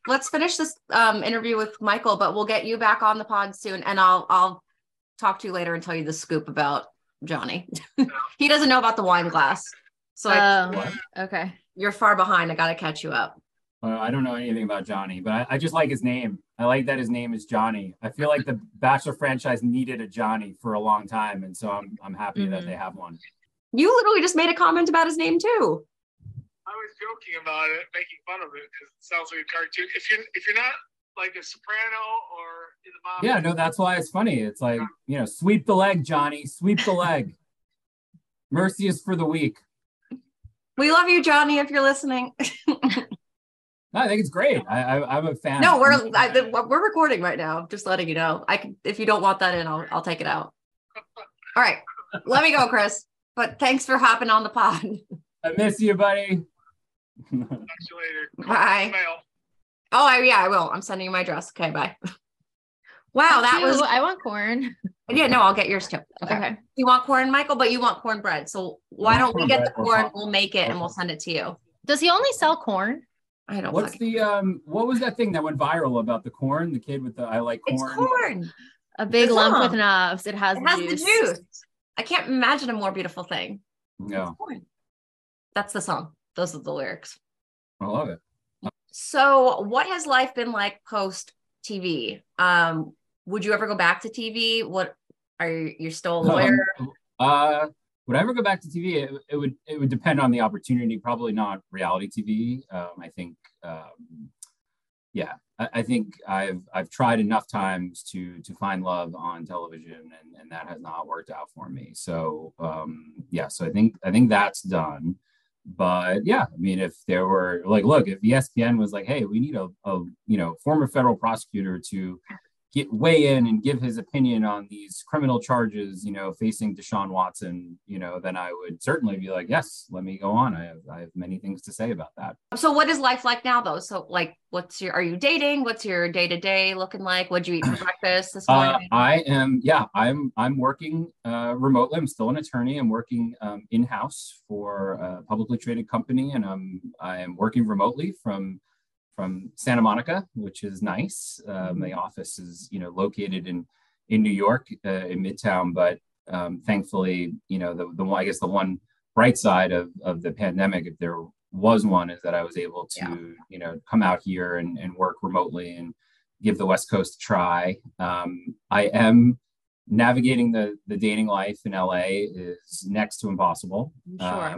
let's finish this interview with Michael, but we'll get you back on the pod soon, and I'll talk to you later and tell you the scoop about Johnny. He doesn't know about the wine glass. So okay. You're far behind. I gotta catch you up. Well, I don't know anything about Johnny, but I just like his name. I like that his name is Johnny. I feel like the Bachelor franchise needed a Johnny for a long time, and so I'm happy that they have one. You literally just made a comment about his name too. I was joking about it, making fun of it, because it sounds like a cartoon. If you're not like a Soprano or in the mom. Yeah, no, that's why it's funny. It's like, you know, sweep the leg, Johnny. Sweep the leg. Mercy is for the weak. We love you, Johnny, if you're listening. No, I think it's great. I'm a fan. No, we're recording right now. Just letting you know. If you don't want that in, I'll take it out. All right, let me go, Chris. But thanks for hopping on the pod. I miss you, buddy. Talk to you later. Bye. Oh, I will. I'm sending you my address. Okay, bye. Wow, that was. I want corn. Yeah, no, I'll get yours too. Okay. You want corn, Michael, but you want cornbread. So why don't we get the corn? We'll make it and we'll send it to you. Does he only sell corn? I don't know. What's the, what was that thing that went viral about the corn? The kid with the, I like corn. It's corn. A big lump with knobs. It has the juice. I can't imagine a more beautiful thing. No. That's the song. Those are the lyrics. I love it. So what has life been like post TV? Would you ever go back to TV? What are you're still a lawyer? Would I ever go back to TV? It would depend on the opportunity. Probably not reality TV. I think, I think I've tried enough times to find love on television, and that has not worked out for me. So so I think that's done. But yeah, I mean, if there were like, look, if ESPN was like, hey, we need a former federal prosecutor to weigh in and give his opinion on these criminal charges, facing Deshaun Watson, then I would certainly be like, yes, let me go on. I have many things to say about that. So what is life like now though? So like, are you dating? What's your day-to-day looking like? What'd you eat for breakfast this morning? I'm working remotely. I'm still an attorney. I'm working in-house for a publicly traded company, and I am working remotely from Santa Monica, which is nice. The office is, located in New York, in Midtown, but thankfully, the one bright side of the pandemic, if there was one, is that I was able to, come out here and work remotely and give the West Coast a try. I am navigating the dating life in LA is next to impossible. Sure.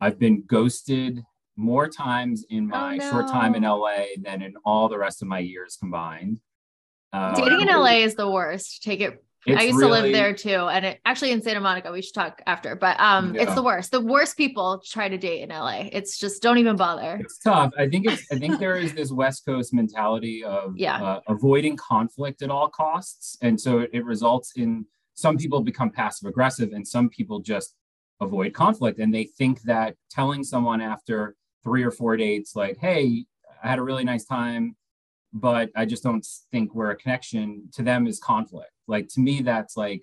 I've been ghosted more times in my short time in LA than in all the rest of my years combined. Dating in LA is the worst. Take it. I used to live there too. And actually in Santa Monica, we should talk after, but it's the worst. The worst people try to date in LA. It's just, don't even bother. It's tough. I think there is this West Coast mentality of avoiding conflict at all costs. And so it results in some people become passive aggressive and some people just avoid conflict. And they think that telling someone after 3 or 4 dates, like, hey, I had a really nice time, but I just don't think we're a connection, to them is conflict. Like, to me, that's like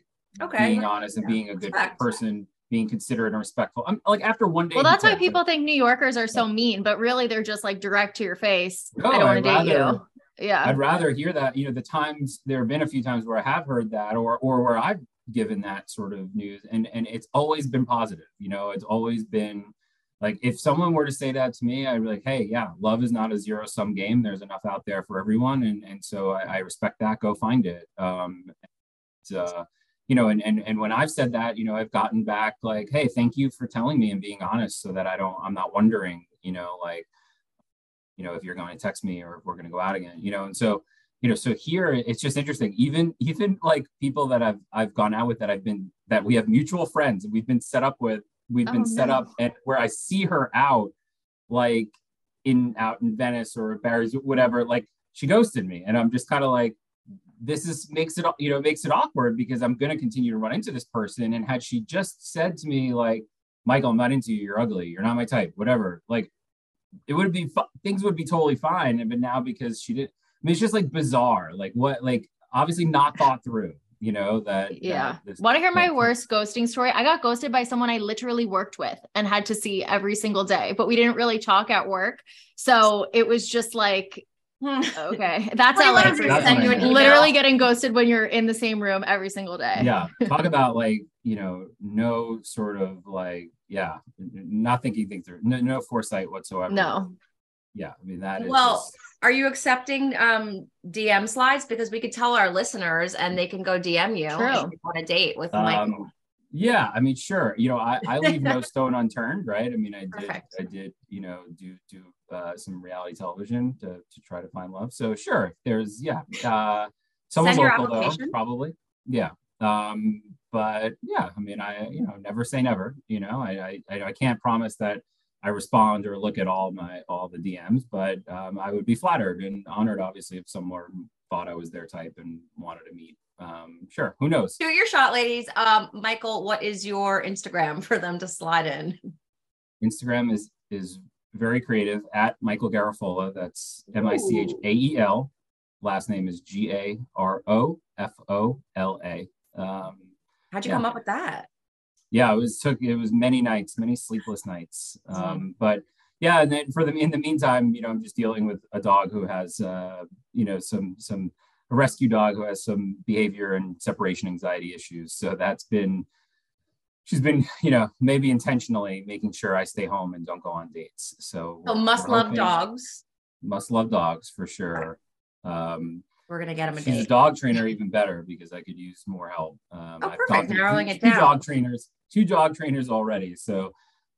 being honest and being a good person, being considerate and respectful. I'm like, after one day. Well, that's why people think New Yorkers are so mean, but really they're just like direct to your face. No, I don't want to date you. Yeah. I'd rather hear that, the times there have been a few times where I have heard that or where I've given that sort of news. And it's always been positive, it's always been, like, if someone were to say that to me, I'd be like, hey, yeah, love is not a zero-sum game. There's enough out there for everyone. And so I respect that. Go find it. And when I've said that, I've gotten back like, hey, thank you for telling me and being honest so that I'm not wondering, if you're going to text me or if we're going to go out again, and so, so here it's just interesting, even like people that I've gone out with that we have mutual friends and we've been set up with. We've been set up, and where I see her out, like out in Venice or Barry's, whatever, like she ghosted me. And I'm just kind of like, makes it awkward because I'm going to continue to run into this person. And had she just said to me, like, Michael, I'm not into you. You're ugly. You're not my type, whatever. Like it would be, things would be totally fine. And, but now because she did, it's just like bizarre, like what, like obviously not thought through. Want to hear my worst ghosting story? I got ghosted by someone I literally worked with and had to see every single day, but we didn't really talk at work. So it was just like, okay, that's how I literally getting ghosted when you're in the same room every single day. Yeah. Talk about like, no sort of like, not thinking things through, no foresight whatsoever. No. Yeah. I mean, that is. Well, are you accepting DM slides? Because we could tell our listeners and they can go DM you on a date with Michael. Yeah. I mean, sure. I leave no stone unturned. Right. I mean, I did, do some reality television to try to find love. So sure. There's, someone local though, probably. Yeah. But yeah, I mean, I, never say never, I can't promise that I respond or look at all the DMs, but I would be flattered and honored, obviously, if someone thought I was their type and wanted to meet. Sure, who knows? Do your shot, ladies. Michael, what is your Instagram for them to slide in? Instagram is very creative, @Michael Garofalo. That's MichaelGarofalo. last name is Garofalo. How'd you come up with that? Yeah, it was many nights, many sleepless nights. But yeah, and then in the meantime, I'm just dealing with a dog who has, a rescue dog who has some behavior and separation anxiety issues. So she's been, maybe intentionally making sure I stay home and don't go on dates. So Must love dogs for sure. We're going to get him a date. She's a dog trainer, even better, because I could use more help. Perfect. Narrowing it down. Two dog trainers already. So,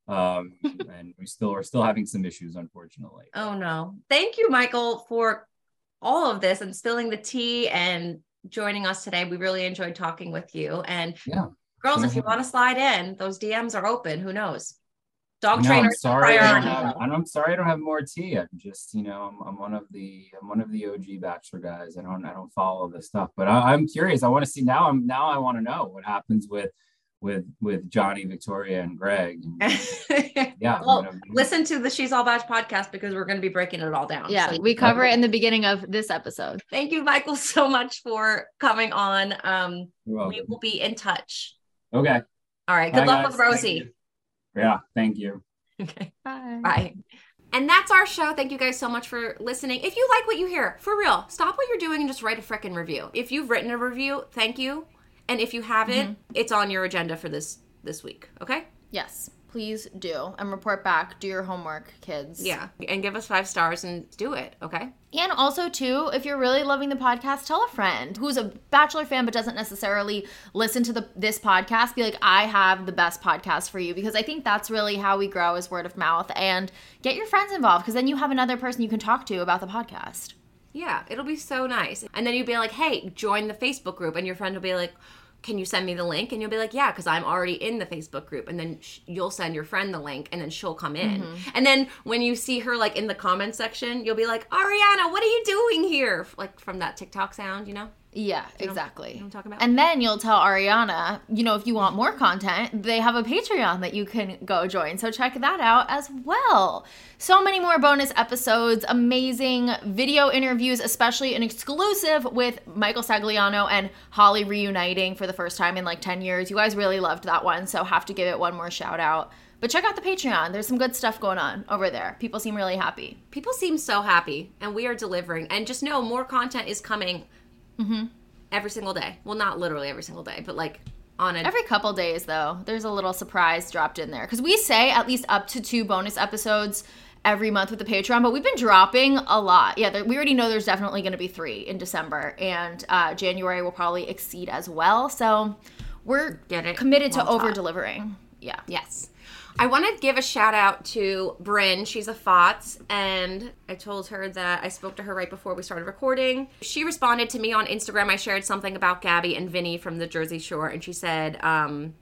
and we're still having some issues, unfortunately. Oh no. Thank you, Michael, for all of this and spilling the tea and joining us today. We really enjoyed talking with you. And girls, if you want to slide in, those DMs are open. Who knows? Dog trainer. I'm sorry I don't have more tea. I'm just, I'm one of the OG Bachelor guys. I don't follow this stuff, but I'm curious. I want to see now. I want to know what happens with Johnny, Victoria, and Greg. Listen to the She's All Batch podcast because we're going to be breaking it all down. Yeah, so we cover it in the beginning of this episode. Thank you, Michael, so much for coming on. We will be in touch. Okay. All right. Good luck with Rosie. Yeah. Thank you. Okay. Bye. Bye. And that's our show. Thank you guys so much for listening. If you like what you hear, for real, stop what you're doing and just write a freaking review. If you've written a review, thank you. And if you haven't, it's on your agenda for this week. Okay? Yes. Please do. And report back. Do your homework, kids. Yeah. And give us 5 stars and do it. Okay? And also, too, if you're really loving the podcast, tell a friend who's a Bachelor fan but doesn't necessarily listen to this podcast. Be like, I have the best podcast for you, because I think that's really how we grow, is word of mouth. And get your friends involved, because then you have another person you can talk to about the podcast. Yeah, it'll be so nice. And then you'll be like, hey, join the Facebook group. And your friend will be like, can you send me the link? And you'll be like, yeah, because I'm already in the Facebook group. And then you'll send your friend the link, and then she'll come in. Mm-hmm. And then when you see her, like, in the comment section, you'll be like, Ariana, what are you doing here? Like, from that TikTok sound, Yeah, exactly. You know what I'm talking about? And then you'll tell Ariana, if you want more content, they have a Patreon that you can go join. So check that out as well. So many more bonus episodes, amazing video interviews, especially an exclusive with Michael Sagliano and Holly reuniting for the first time in like 10 years. You guys really loved that one, so have to give it one more shout out. But check out the Patreon. There's some good stuff going on over there. People seem really happy. People seem so happy, and we are delivering. And just know more content is coming. Mm-hmm. Every single day. Well, not literally every single day, but like every couple days, though, there's a little surprise dropped in there. Because we say at least up to 2 bonus episodes every month with the Patreon, but we've been dropping a lot. Yeah, we already know there's definitely going to be 3 in December, and January will probably exceed as well. So we're committed to over-delivering. Yeah. Yes. I want to give a shout out to Brynn. She's a FOTS, and I told her that I spoke to her right before we started recording. She responded to me on Instagram. I shared something about Gabby and Vinny from the Jersey Shore, and she said,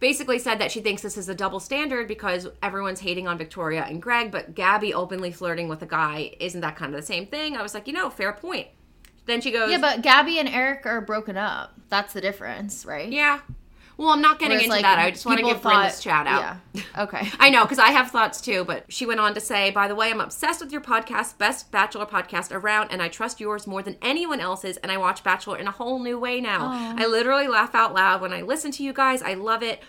basically said that she thinks this is a double standard because everyone's hating on Victoria and Greg, but Gabby openly flirting with a guy, isn't that kind of the same thing? I was like, fair point. Then she goes, yeah, but Gabby and Eric are broken up. That's the difference, right? Yeah. Well, I'm not getting into that. I just want to give Brynn this shout out. Yeah. Okay. I know, because I have thoughts too, but she went on to say, by the way, I'm obsessed with your podcast, best Bachelor podcast around, and I trust yours more than anyone else's, and I watch Bachelor in a whole new way now. Aww. I literally laugh out loud when I listen to you guys. I love it.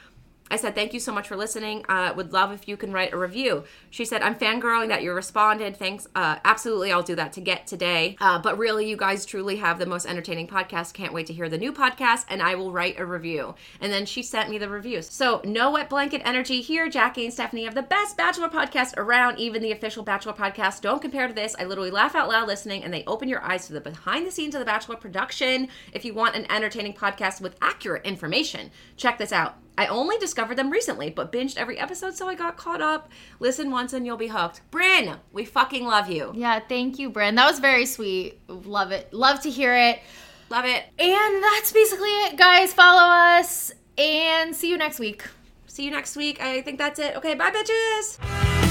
I said, thank you so much for listening. Would love if you can write a review. She said, I'm fangirling that you responded. Thanks. Absolutely, I'll do that today. But really, you guys truly have the most entertaining podcast. Can't wait to hear the new podcast, and I will write a review. And then she sent me the reviews. So no wet blanket energy here. Jackie and Stephanie have the best Bachelor podcast around, even the official Bachelor podcast. Don't compare to this. I literally laugh out loud listening, and they open your eyes to the behind the scenes of the Bachelor production. If you want an entertaining podcast with accurate information, check this out. I only discovered them recently, but binged every episode, so I got caught up. Listen once and you'll be hooked. Brynn, we fucking love you. Yeah, thank you, Brynn. That was very sweet. Love it. Love to hear it. Love it. And that's basically it, guys. Follow us and see you next week. I think that's it. Okay, bye, bitches.